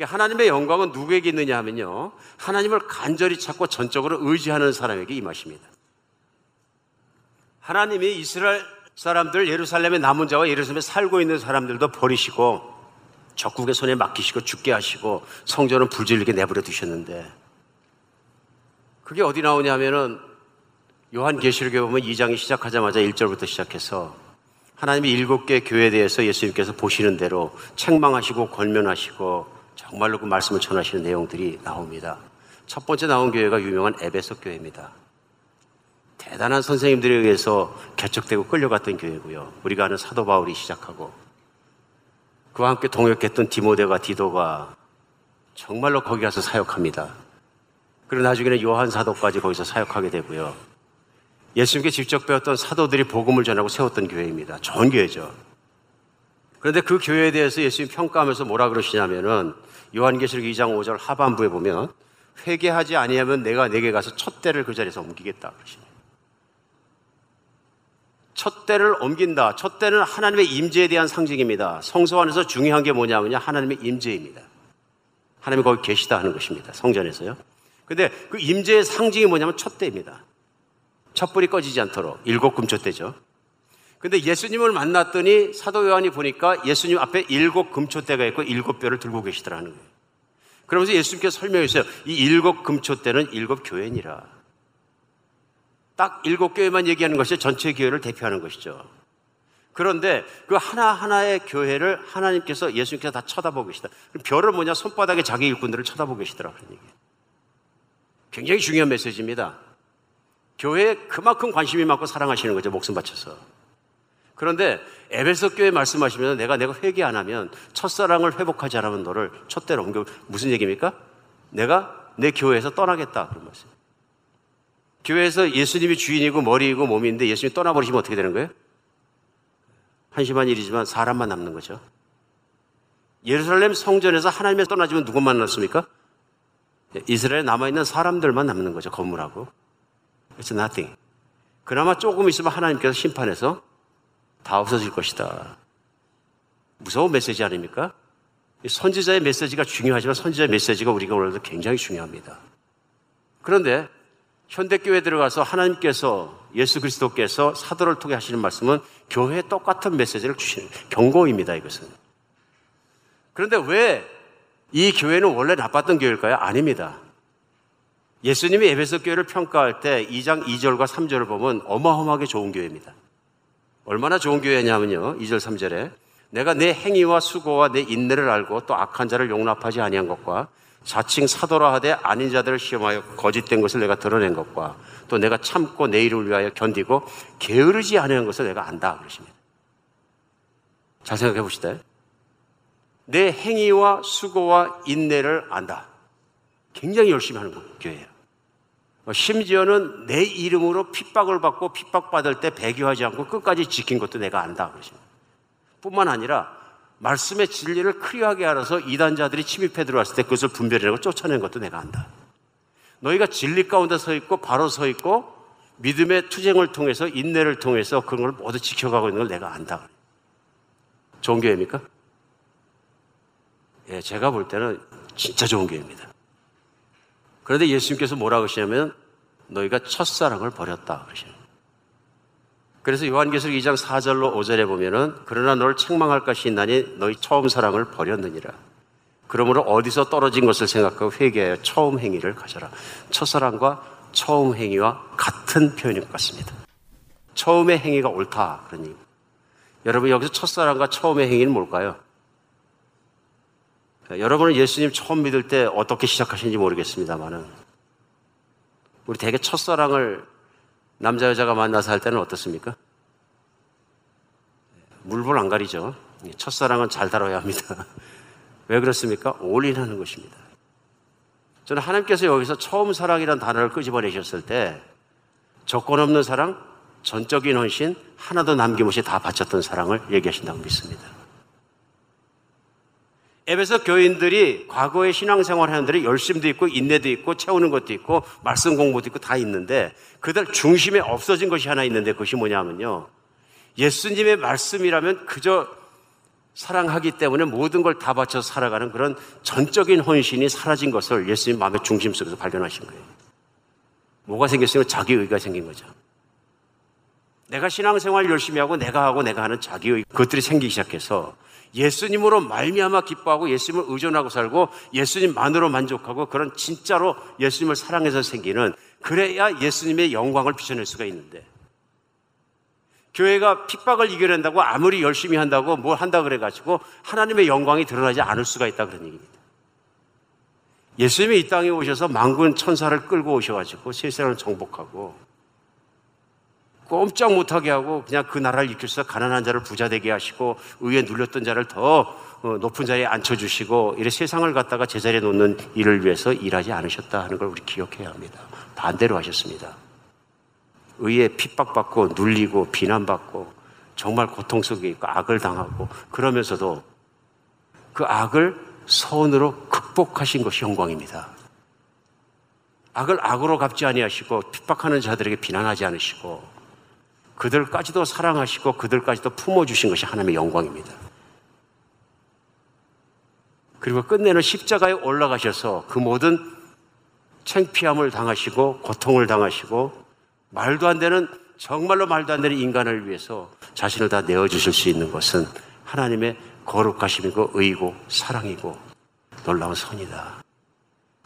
하나님의 영광은 누구에게 있느냐 하면요, 하나님을 간절히 찾고 전적으로 의지하는 사람에게 임하십니다. 하나님이 이스라엘 사람들, 예루살렘의 남은 자와 예루살렘에 살고 있는 사람들도 버리시고 적국의 손에 맡기시고 죽게 하시고 성전은 불질르게 내버려 두셨는데, 그게 어디 나오냐면은 요한계시록에 보면 이 장이 시작하자마자 일 절부터 시작해서 하나님이 일곱 개 교회에 대해서 예수님께서 보시는 대로 책망하시고 권면하시고 정말로 그 말씀을 전하시는 내용들이 나옵니다. 첫 번째 나온 교회가 유명한 에베소 교회입니다. 대단한 선생님들에 의해서 개척되고 끌려갔던 교회고요, 우리가 아는 사도 바울이 시작하고 그와 함께 동역했던 디모데가 디도가 정말로 거기 가서 사역합니다. 그리고 나중에는 요한 사도까지 거기서 사역하게 되고요. 예수님께 직접 배웠던 사도들이 복음을 전하고 세웠던 교회입니다. 좋은 교회죠. 그런데 그 교회에 대해서 예수님 평가하면서 뭐라 그러시냐면은 요한계시록 이 장 오 절 하반부에 보면 회개하지 아니하면 내가 내게 가서 촛대를 그 자리에서 옮기겠다 그러십니다. 촛대를 옮긴다. 촛대는 하나님의 임재에 대한 상징입니다. 성소 안에서 중요한 게 뭐냐면요, 하나님의 임재입니다. 하나님이 거기 계시다 하는 것입니다. 성전에서요. 근데 그 임재의 상징이 뭐냐면 촛대입니다. 촛불이 꺼지지 않도록 일곱 금촛대죠. 근데 예수님을 만났더니 사도 요한이 보니까 예수님 앞에 일곱 금촛대가 있고 일곱 뼈를 들고 계시더라는 거예요. 그러면서 예수님께서 설명했어요. 이 일곱 금촛대는 일곱 교회니라. 딱 일곱 교회만 얘기하는 것이 전체 교회를 대표하는 것이죠. 그런데 그 하나하나의 교회를 하나님께서, 예수님께서 다 쳐다보고 계시다. 그럼 별은 뭐냐? 손바닥에 자기 일꾼들을 쳐다보고 계시더라 하는 얘기예요. 굉장히 중요한 메시지입니다. 교회에 그만큼 관심이 많고 사랑하시는 거죠. 목숨 바쳐서. 그런데 에베소 교회 말씀하시면 내가 내가 회개 안 하면, 첫사랑을 회복하지 않으면 너를 촛대로 옮겨. 무슨 얘기입니까? 내가 내 교회에서 떠나겠다 그런 말씀. 교회에서 예수님이 주인이고 머리이고 몸인데 예수님이 떠나버리시면 어떻게 되는 거예요? 한심한 일이지만 사람만 남는 거죠. 예루살렘 성전에서 하나님이 떠나지면 누구만 남습니까? 이스라엘에 남아있는 사람들만 남는 거죠. 건물하고. It's nothing. 그나마 조금 있으면 하나님께서 심판해서 다 없어질 것이다. 무서운 메시지 아닙니까? 선지자의 메시지가 중요하지만 선지자의 메시지가 우리가 오늘도 굉장히 중요합니다. 그런데 현대교회에 들어가서 하나님께서, 예수 그리스도께서 사도를 통해 하시는 말씀은 교회에 똑같은 메시지를 주시는 경고입니다. 이것은. 그런데 왜 이 교회는 원래 나빴던 교회일까요? 아닙니다. 예수님이 에베소 교회를 평가할 때 이 장 이 절과 삼 절을 보면 어마어마하게 좋은 교회입니다. 얼마나 좋은 교회냐면요, 이 절 삼 절에 내가 내 행위와 수고와 내 인내를 알고 또 악한 자를 용납하지 아니한 것과 자칭 사도라 하되 아닌 자들을 시험하여 거짓된 것을 내가 드러낸 것과 또 내가 참고 내 일을 위하여 견디고 게으르지 아니한 것을 내가 안다 그러십니다. 잘 생각해 보시다. 내 행위와 수고와 인내를 안다. 굉장히 열심히 하는 교회예요. 심지어는 내 이름으로 핍박을 받고 핍박받을 때 배교하지 않고 끝까지 지킨 것도 내가 안다 그러십니다. 뿐만 아니라 말씀의 진리를 클리어하게 알아서 이단자들이 침입해 들어왔을 때 그것을 분별하고 쫓아낸 것도 내가 안다. 너희가 진리 가운데 서 있고 바로 서 있고 믿음의 투쟁을 통해서 인내를 통해서 그런 걸 모두 지켜가고 있는 걸 내가 안다. 좋은 교회입니까? 예, 제가 볼 때는 진짜 좋은 교회입니다. 그런데 예수님께서 뭐라고 하시냐면 너희가 첫사랑을 버렸다 그러십니다. 그래서 요한계시록 이 장 사 절로 오 절에 보면은 그러나 너를 책망할 것이 있나니 너희 처음 사랑을 버렸느니라. 그러므로 어디서 떨어진 것을 생각하고 회개하여 처음 행위를 가져라. 첫사랑과 처음 행위와 같은 표현인 것 같습니다. 처음의 행위가 옳다 그런 얘기입니다. 여러분, 여기서 첫사랑과 처음의 행위는 뭘까요? 여러분은 예수님 처음 믿을 때 어떻게 시작하시는지 모르겠습니다만은 우리 대개 첫사랑을 남자 여자가 만나서 할 때는 어떻습니까? 물불 안 가리죠. 첫사랑은 잘 다뤄야 합니다. 왜 그렇습니까? 올인하는 것입니다. 저는 하나님께서 여기서 처음 사랑이라는 단어를 끄집어내셨을 때 조건 없는 사랑, 전적인 헌신, 하나도 남김없이 다 바쳤던 사랑을 얘기하신다고 믿습니다. 에베소 교인들이 과거의 신앙생활 하는 데는 열심도 있고 인내도 있고 채우는 것도 있고 말씀 공부도 있고 다 있는데 그들 중심에 없어진 것이 하나 있는데 그것이 뭐냐면요, 예수님의 말씀이라면 그저 사랑하기 때문에 모든 걸 다 바쳐서 살아가는 그런 전적인 헌신이 사라진 것을 예수님 마음의 중심 속에서 발견하신 거예요. 뭐가 생겼으면 자기의가 생긴 거죠. 내가 신앙생활 열심히 하고 내가 하고 내가 하는 자기의 것들이 생기기 시작해서 예수님으로 말미암아 기뻐하고 예수님을 의존하고 살고 예수님만으로 만족하고 그런 진짜로 예수님을 사랑해서 생기는, 그래야 예수님의 영광을 비춰낼 수가 있는데 교회가 핍박을 이겨낸다고 아무리 열심히 한다고 뭘 한다 그래가지고 하나님의 영광이 드러나지 않을 수가 있다 그런 얘기입니다. 예수님이 이 땅에 오셔서 만군 천사를 끌고 오셔가지고 세상을 정복하고 꼼짝 못하게 하고 그냥 그 나라를 이끌어서 가난한 자를 부자 되게 하시고 의에 눌렸던 자를 더 높은 자리에 앉혀주시고 이래 세상을 갖다가 제자리에 놓는 일을 위해서 일하지 않으셨다 하는 걸 우리 기억해야 합니다. 반대로 하셨습니다. 의에 핍박받고 눌리고 비난받고 정말 고통 속에 있고 악을 당하고 그러면서도 그 악을 선으로 극복하신 것이 영광입니다. 악을 악으로 갚지 아니하시고 핍박하는 자들에게 비난하지 않으시고 그들까지도 사랑하시고 그들까지도 품어주신 것이 하나님의 영광입니다. 그리고 끝내는 십자가에 올라가셔서 그 모든 창피함을 당하시고 고통을 당하시고 말도 안 되는 정말로 말도 안 되는 인간을 위해서 자신을 다 내어주실 수 있는 것은 하나님의 거룩하심이고 의이고 사랑이고 놀라운 선이다.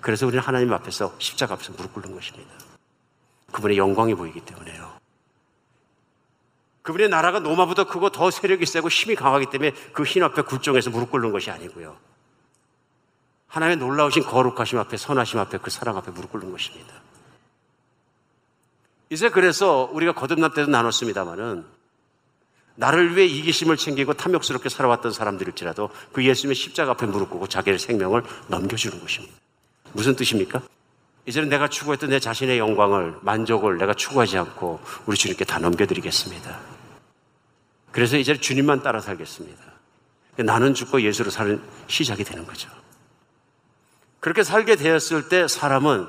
그래서 우리는 하나님 앞에서 십자가 앞에서 무릎 꿇는 것입니다. 그분의 영광이 보이기 때문에요. 그분의 나라가 노마보다 크고 더 세력이 세고 힘이 강하기 때문에 그 흰 앞에 굴종해서 무릎 꿇는 것이 아니고요. 하나님의 놀라우신 거룩하심 앞에 선하심 앞에 그 사랑 앞에 무릎 꿇는 것입니다. 이제 그래서 우리가 거듭날 때도 나눴습니다마는 나를 위해 이기심을 챙기고 탐욕스럽게 살아왔던 사람들일지라도 그 예수님의 십자가 앞에 무릎 꿇고 자기의 생명을 넘겨주는 것입니다. 무슨 뜻입니까? 이제는 내가 추구했던 내 자신의 영광을 만족을 내가 추구하지 않고 우리 주님께 다 넘겨드리겠습니다. 그래서 이제는 주님만 따라 살겠습니다. 나는 죽고 예수로 사는 시작이 되는 거죠. 그렇게 살게 되었을 때 사람은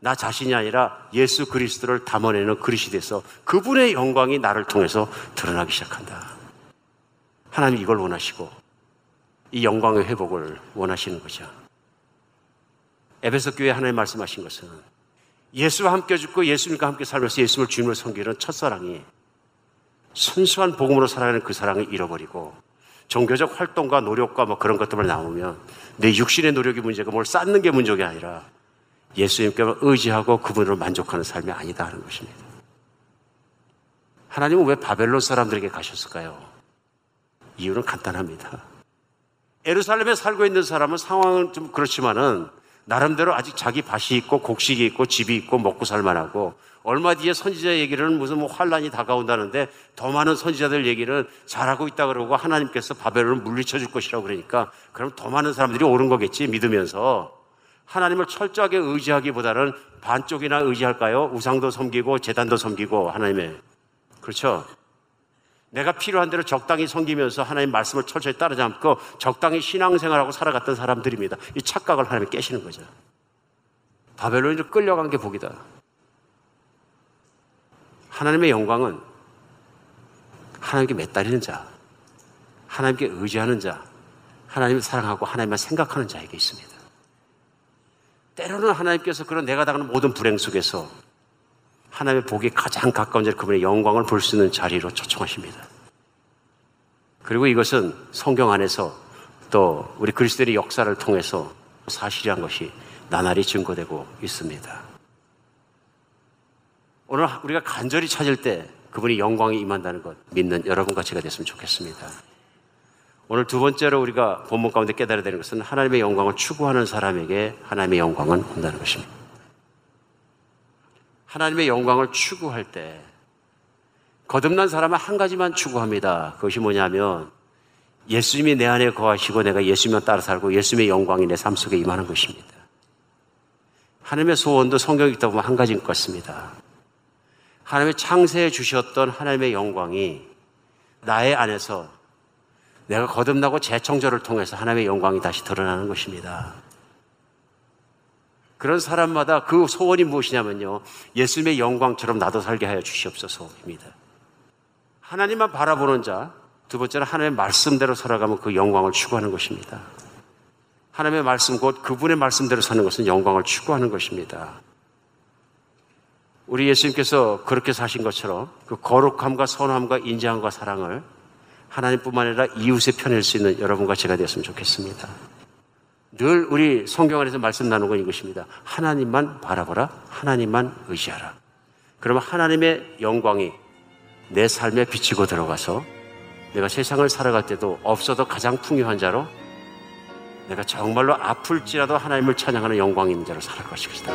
나 자신이 아니라 예수 그리스도를 담아내는 그릇이 돼서 그분의 영광이 나를 통해서 드러나기 시작한다. 하나님 이걸 원하시고 이 영광의 회복을 원하시는 거죠. 에베소 교회에 하나님 말씀하신 것은 예수와 함께 죽고 예수님과 함께 살면서 예수님을 주님으로 섬기는 첫사랑이 순수한 복음으로 살아가는 그 사랑을 잃어버리고 종교적 활동과 노력과 뭐 그런 것들만 남으면 내 육신의 노력이 문제고 뭘 쌓는 게 문제가 아니라 예수님께만 의지하고 그분으로 만족하는 삶이 아니다 하는 것입니다. 하나님은 왜 바벨론 사람들에게 가셨을까요? 이유는 간단합니다. 예루살렘에 살고 있는 사람은 상황은 좀 그렇지만은 나름대로 아직 자기 밭이 있고 곡식이 있고 집이 있고 먹고 살만하고 얼마 뒤에 선지자 얘기는 무슨 뭐 환란이 다가온다는데 더 많은 선지자들 얘기는 잘하고 있다 그러고 하나님께서 바벨론을 물리쳐 줄 것이라고 그러니까 그럼 더 많은 사람들이 오른 거겠지 믿으면서 하나님을 철저하게 의지하기보다는 반쪽이나 의지할까요? 우상도 섬기고 제단도 섬기고 하나님의 그렇죠? 내가 필요한 대로 적당히 섬기면서 하나님 말씀을 철저히 따르지 않고 적당히 신앙생활하고 살아갔던 사람들입니다. 이 착각을 하나님이 깨시는 거죠. 바벨론이 끌려간 게 복이다. 하나님의 영광은 하나님께 매달리는 자, 하나님께 의지하는 자, 하나님을 사랑하고 하나님만 생각하는 자에게 있습니다. 때로는 하나님께서 그런 내가 당하는 모든 불행 속에서 하나님의 복이 가장 가까운 자리 그분의 영광을 볼 수 있는 자리로 초청하십니다. 그리고 이것은 성경 안에서 또 우리 그리스도의 역사를 통해서 사실이란 것이 나날이 증거되고 있습니다. 오늘 우리가 간절히 찾을 때 그분이 영광이 임한다는 것 믿는 여러분과 제가 됐으면 좋겠습니다. 오늘 두 번째로 우리가 본문 가운데 깨달아야 되는 것은 하나님의 영광을 추구하는 사람에게 하나님의 영광은 온다는 것입니다. 하나님의 영광을 추구할 때 거듭난 사람은 한 가지만 추구합니다. 그것이 뭐냐면 예수님이 내 안에 거하시고 내가 예수님만 따라 살고 예수님의 영광이 내 삶 속에 임하는 것입니다. 하나님의 소원도 성경 읽다 보면 한 가지인 것 같습니다. 하나님의 창세에 주셨던 하나님의 영광이 나의 안에서 내가 거듭나고 재청절을 통해서 하나님의 영광이 다시 드러나는 것입니다. 그런 사람마다 그 소원이 무엇이냐면요. 예수님의 영광처럼 나도 살게 하여 주시옵소서입니다. 하나님만 바라보는 자, 두 번째는 하나님의 말씀대로 살아가면 그 영광을 추구하는 것입니다. 하나님의 말씀, 곧 그분의 말씀대로 사는 것은 영광을 추구하는 것입니다. 우리 예수님께서 그렇게 사신 것처럼 그 거룩함과 선함과 인자함과 사랑을 하나님뿐만 아니라 이웃의 편일 수 있는 여러분과 제가 되었으면 좋겠습니다. 늘 우리 성경 안에서 말씀 나누는 건 이것입니다. 하나님만 바라보라. 하나님만 의지하라. 그러면 하나님의 영광이 내 삶에 비치고 들어가서 내가 세상을 살아갈 때도 없어도 가장 풍요한 자로 내가 정말로 아플지라도 하나님을 찬양하는 영광이 있는 자로 살아갈 것입니다.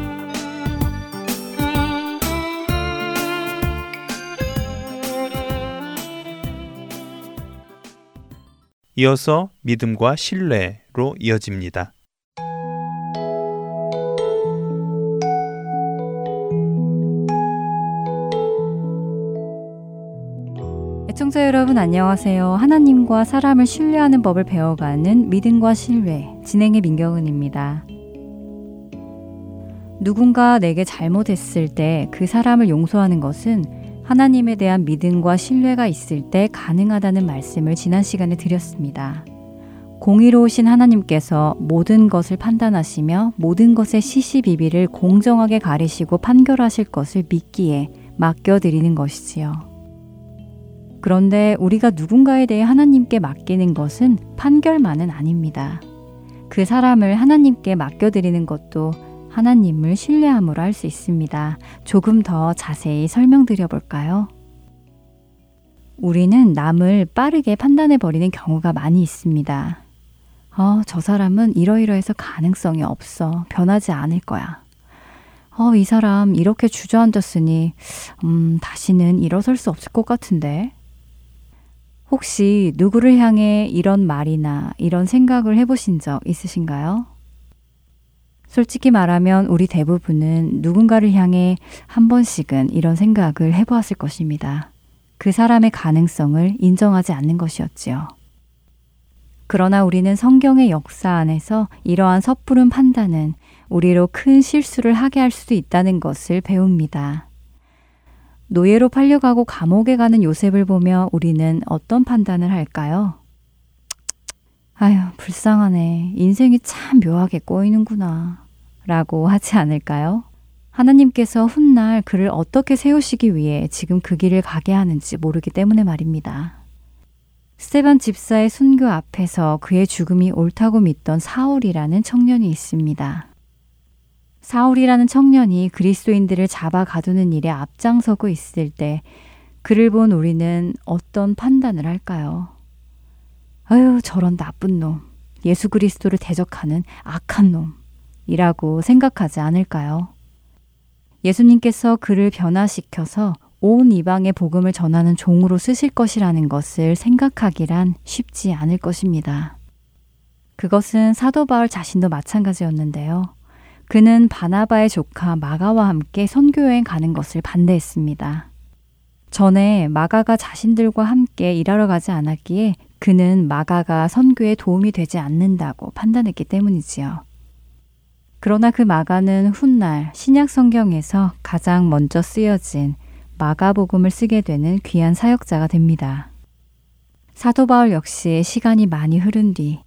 이어서 믿음과 신뢰로 이어집니다. 애청자 여러분 안녕하세요. 하나님과 사람을 신뢰하는 법을 배워가는 믿음과 신뢰 진행의 민경은입니다. 누군가 내게 잘못했을 때 그 사람을 용서하는 것은 하나님에 대한 믿음과 신뢰가 있을 때 가능하다는 말씀을 지난 시간에 드렸습니다. 공의로우신 하나님께서 모든 것을 판단하시며 모든 것의 시시비비를 공정하게 가리시고 판결하실 것을 믿기에 맡겨드리는 것이지요. 그런데 우리가 누군가에 대해 하나님께 맡기는 것은 판결만은 아닙니다. 그 사람을 하나님께 맡겨드리는 것도 하나님을 신뢰함으로 할 수 있습니다. 조금 더 자세히 설명드려 볼까요? 우리는 남을 빠르게 판단해버리는 경우가 많이 있습니다. 어, 저 사람은 이러이러해서 가능성이 없어. 변하지 않을 거야. 어, 이 사람 이렇게 주저앉았으니 음, 다시는 일어설 수 없을 것 같은데. 혹시 누구를 향해 이런 말이나 이런 생각을 해보신 적 있으신가요? 솔직히 말하면 우리 대부분은 누군가를 향해 한 번씩은 이런 생각을 해보았을 것입니다. 그 사람의 가능성을 인정하지 않는 것이었지요. 그러나 우리는 성경의 역사 안에서 이러한 섣부른 판단은 우리로 큰 실수를 하게 할 수도 있다는 것을 배웁니다. 노예로 팔려가고 감옥에 가는 요셉을 보며 우리는 어떤 판단을 할까요? 아유, 불쌍하네. 인생이 참 묘하게 꼬이는구나. 라고 하지 않을까요? 하나님께서 훗날 그를 어떻게 세우시기 위해 지금 그 길을 가게 하는지 모르기 때문에 말입니다. 스테반 집사의 순교 앞에서 그의 죽음이 옳다고 믿던 사울이라는 청년이 있습니다. 사울이라는 청년이 그리스도인들을 잡아 가두는 일에 앞장서고 있을 때 그를 본 우리는 어떤 판단을 할까요? 아유, 저런 나쁜 놈, 예수 그리스도를 대적하는 악한 놈이라고 생각하지 않을까요? 예수님께서 그를 변화시켜서 온 이방에 복음을 전하는 종으로 쓰실 것이라는 것을 생각하기란 쉽지 않을 것입니다. 그것은 사도 바울 자신도 마찬가지였는데요. 그는 바나바의 조카 마가와 함께 선교여행 가는 것을 반대했습니다. 전에 마가가 자신들과 함께 일하러 가지 않았기에 그는 마가가 선교에 도움이 되지 않는다고 판단했기 때문이지요. 그러나 그 마가는 훗날 신약 성경에서 가장 먼저 쓰여진 마가복음을 쓰게 되는 귀한 사역자가 됩니다. 사도 바울 역시 시간이 많이 흐른 뒤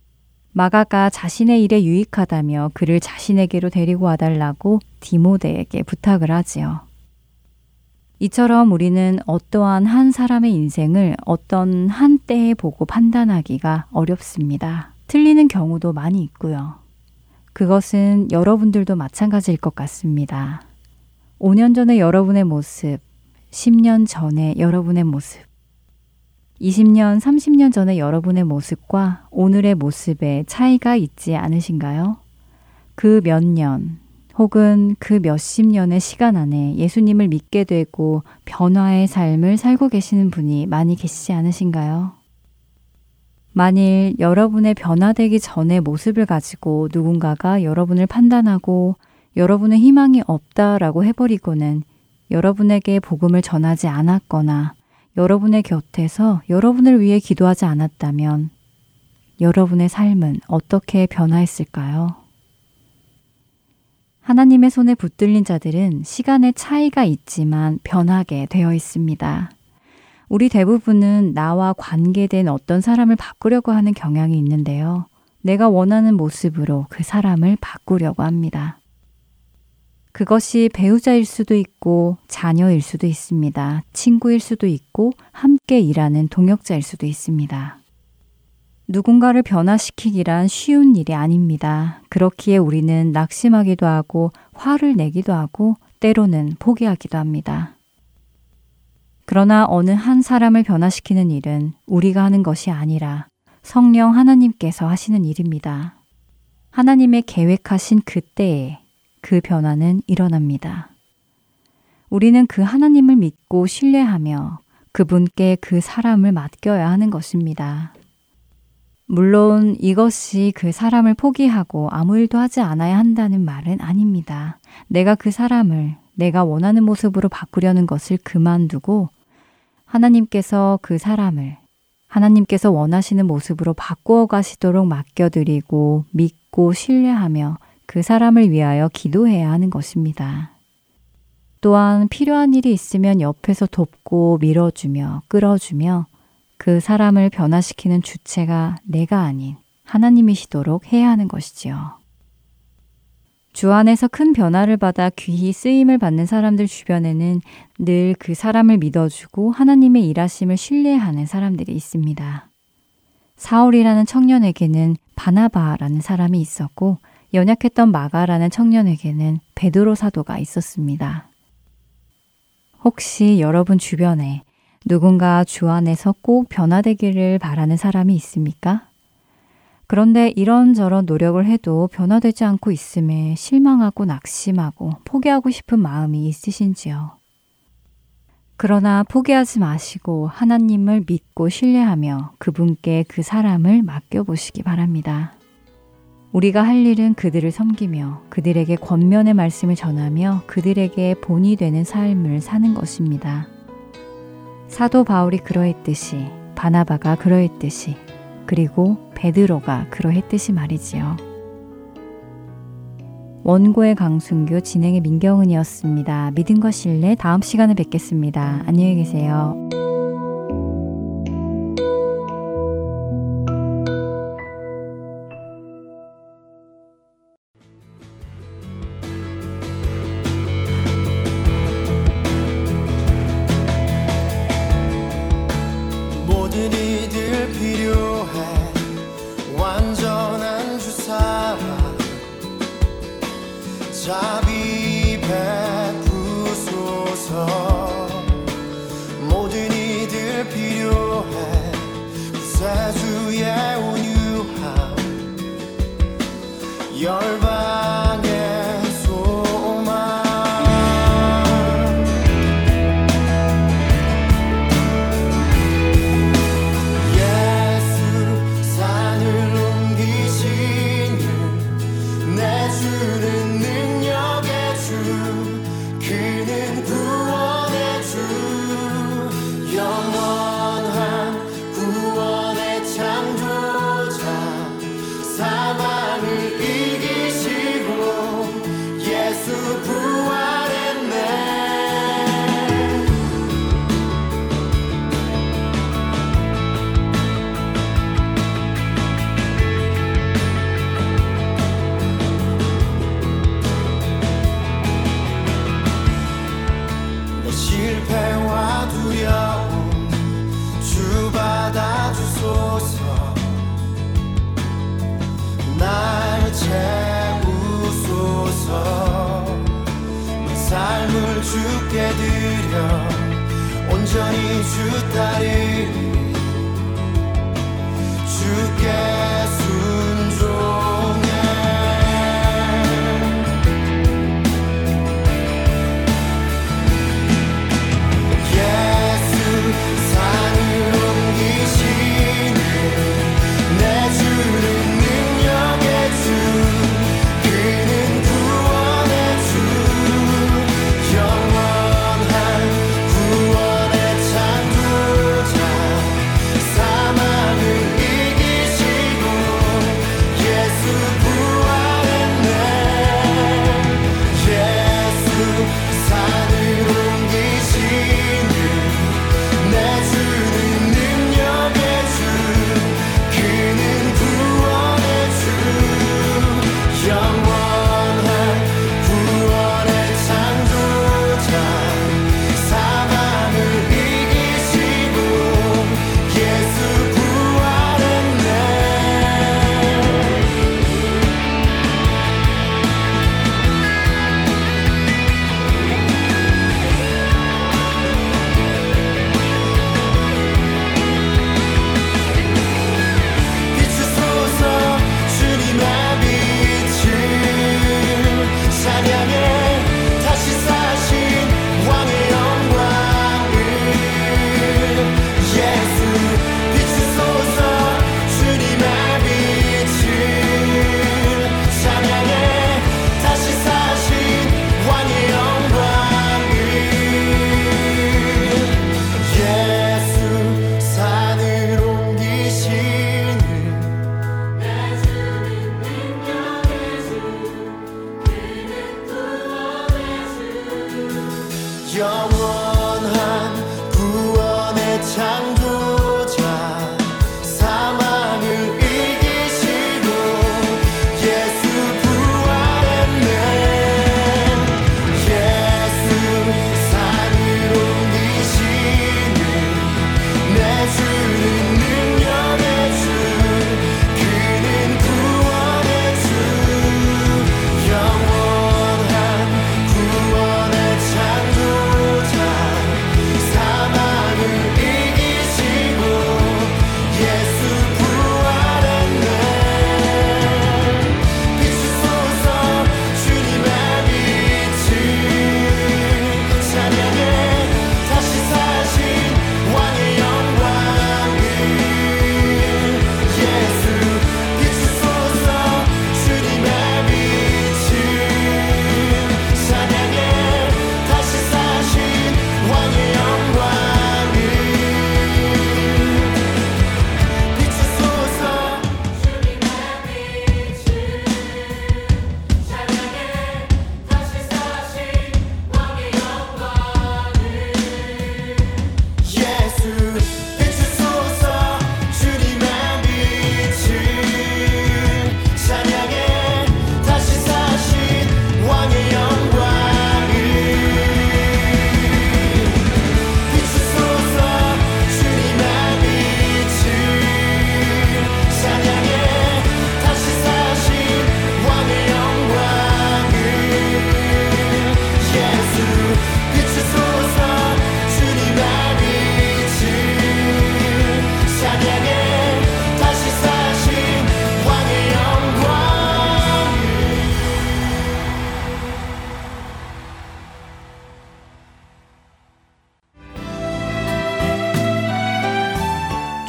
마가가 자신의 일에 유익하다며 그를 자신에게로 데리고 와달라고 디모데에게 부탁을 하지요. 이처럼 우리는 어떠한 한 사람의 인생을 어떤 한 때에 보고 판단하기가 어렵습니다. 틀리는 경우도 많이 있고요. 그것은 여러분들도 마찬가지일 것 같습니다. 오 년 전의 여러분의 모습, 십 년 전의 여러분의 모습, 이십 년, 삼십 년 전의 여러분의 모습과 오늘의 모습에 차이가 있지 않으신가요? 그 몇 년 혹은 그 몇십 년의 시간 안에 예수님을 믿게 되고 변화의 삶을 살고 계시는 분이 많이 계시지 않으신가요? 만일 여러분의 변화되기 전의 모습을 가지고 누군가가 여러분을 판단하고 여러분의 희망이 없다라고 해버리고는 여러분에게 복음을 전하지 않았거나 여러분의 곁에서 여러분을 위해 기도하지 않았다면 여러분의 삶은 어떻게 변화했을까요? 하나님의 손에 붙들린 자들은 시간의 차이가 있지만 변하게 되어 있습니다. 우리 대부분은 나와 관계된 어떤 사람을 바꾸려고 하는 경향이 있는데요. 내가 원하는 모습으로 그 사람을 바꾸려고 합니다. 그것이 배우자일 수도 있고 자녀일 수도 있습니다. 친구일 수도 있고 함께 일하는 동역자일 수도 있습니다. 누군가를 변화시키기란 쉬운 일이 아닙니다. 그렇기에 우리는 낙심하기도 하고 화를 내기도 하고 때로는 포기하기도 합니다. 그러나 어느 한 사람을 변화시키는 일은 우리가 하는 것이 아니라 성령 하나님께서 하시는 일입니다. 하나님의 계획하신 그때에 그 변화는 일어납니다. 우리는 그 하나님을 믿고 신뢰하며 그분께 그 사람을 맡겨야 하는 것입니다. 물론 이것이 그 사람을 포기하고 아무 일도 하지 않아야 한다는 말은 아닙니다. 내가 그 사람을 내가 원하는 모습으로 바꾸려는 것을 그만두고 하나님께서 그 사람을 하나님께서 원하시는 모습으로 바꾸어 가시도록 맡겨드리고 믿고 신뢰하며 그 사람을 위하여 기도해야 하는 것입니다. 또한 필요한 일이 있으면 옆에서 돕고 밀어주며 끌어주며 그 사람을 변화시키는 주체가 내가 아닌 하나님이시도록 해야 하는 것이지요. 주 안에서 큰 변화를 받아 귀히 쓰임을 받는 사람들 주변에는 늘 그 사람을 믿어주고 하나님의 일하심을 신뢰하는 사람들이 있습니다. 사울이라는 청년에게는 바나바라는 사람이 있었고 연약했던 마가라는 청년에게는 베드로 사도가 있었습니다. 혹시 여러분 주변에 누군가 주 안에서 꼭 변화되기를 바라는 사람이 있습니까? 그런데 이런저런 노력을 해도 변화되지 않고 있음에 실망하고 낙심하고 포기하고 싶은 마음이 있으신지요? 그러나 포기하지 마시고 하나님을 믿고 신뢰하며 그분께 그 사람을 맡겨보시기 바랍니다. 우리가 할 일은 그들을 섬기며 그들에게 권면의 말씀을 전하며 그들에게 본이 되는 삶을 사는 것입니다. 사도 바울이 그러했듯이, 바나바가 그러했듯이, 그리고 베드로가 그러했듯이 말이지요. 원고의 강순규, 진행의 민경은이었습니다. 믿음과 신뢰, 다음 시간에 뵙겠습니다. 안녕히 계세요. Yeah.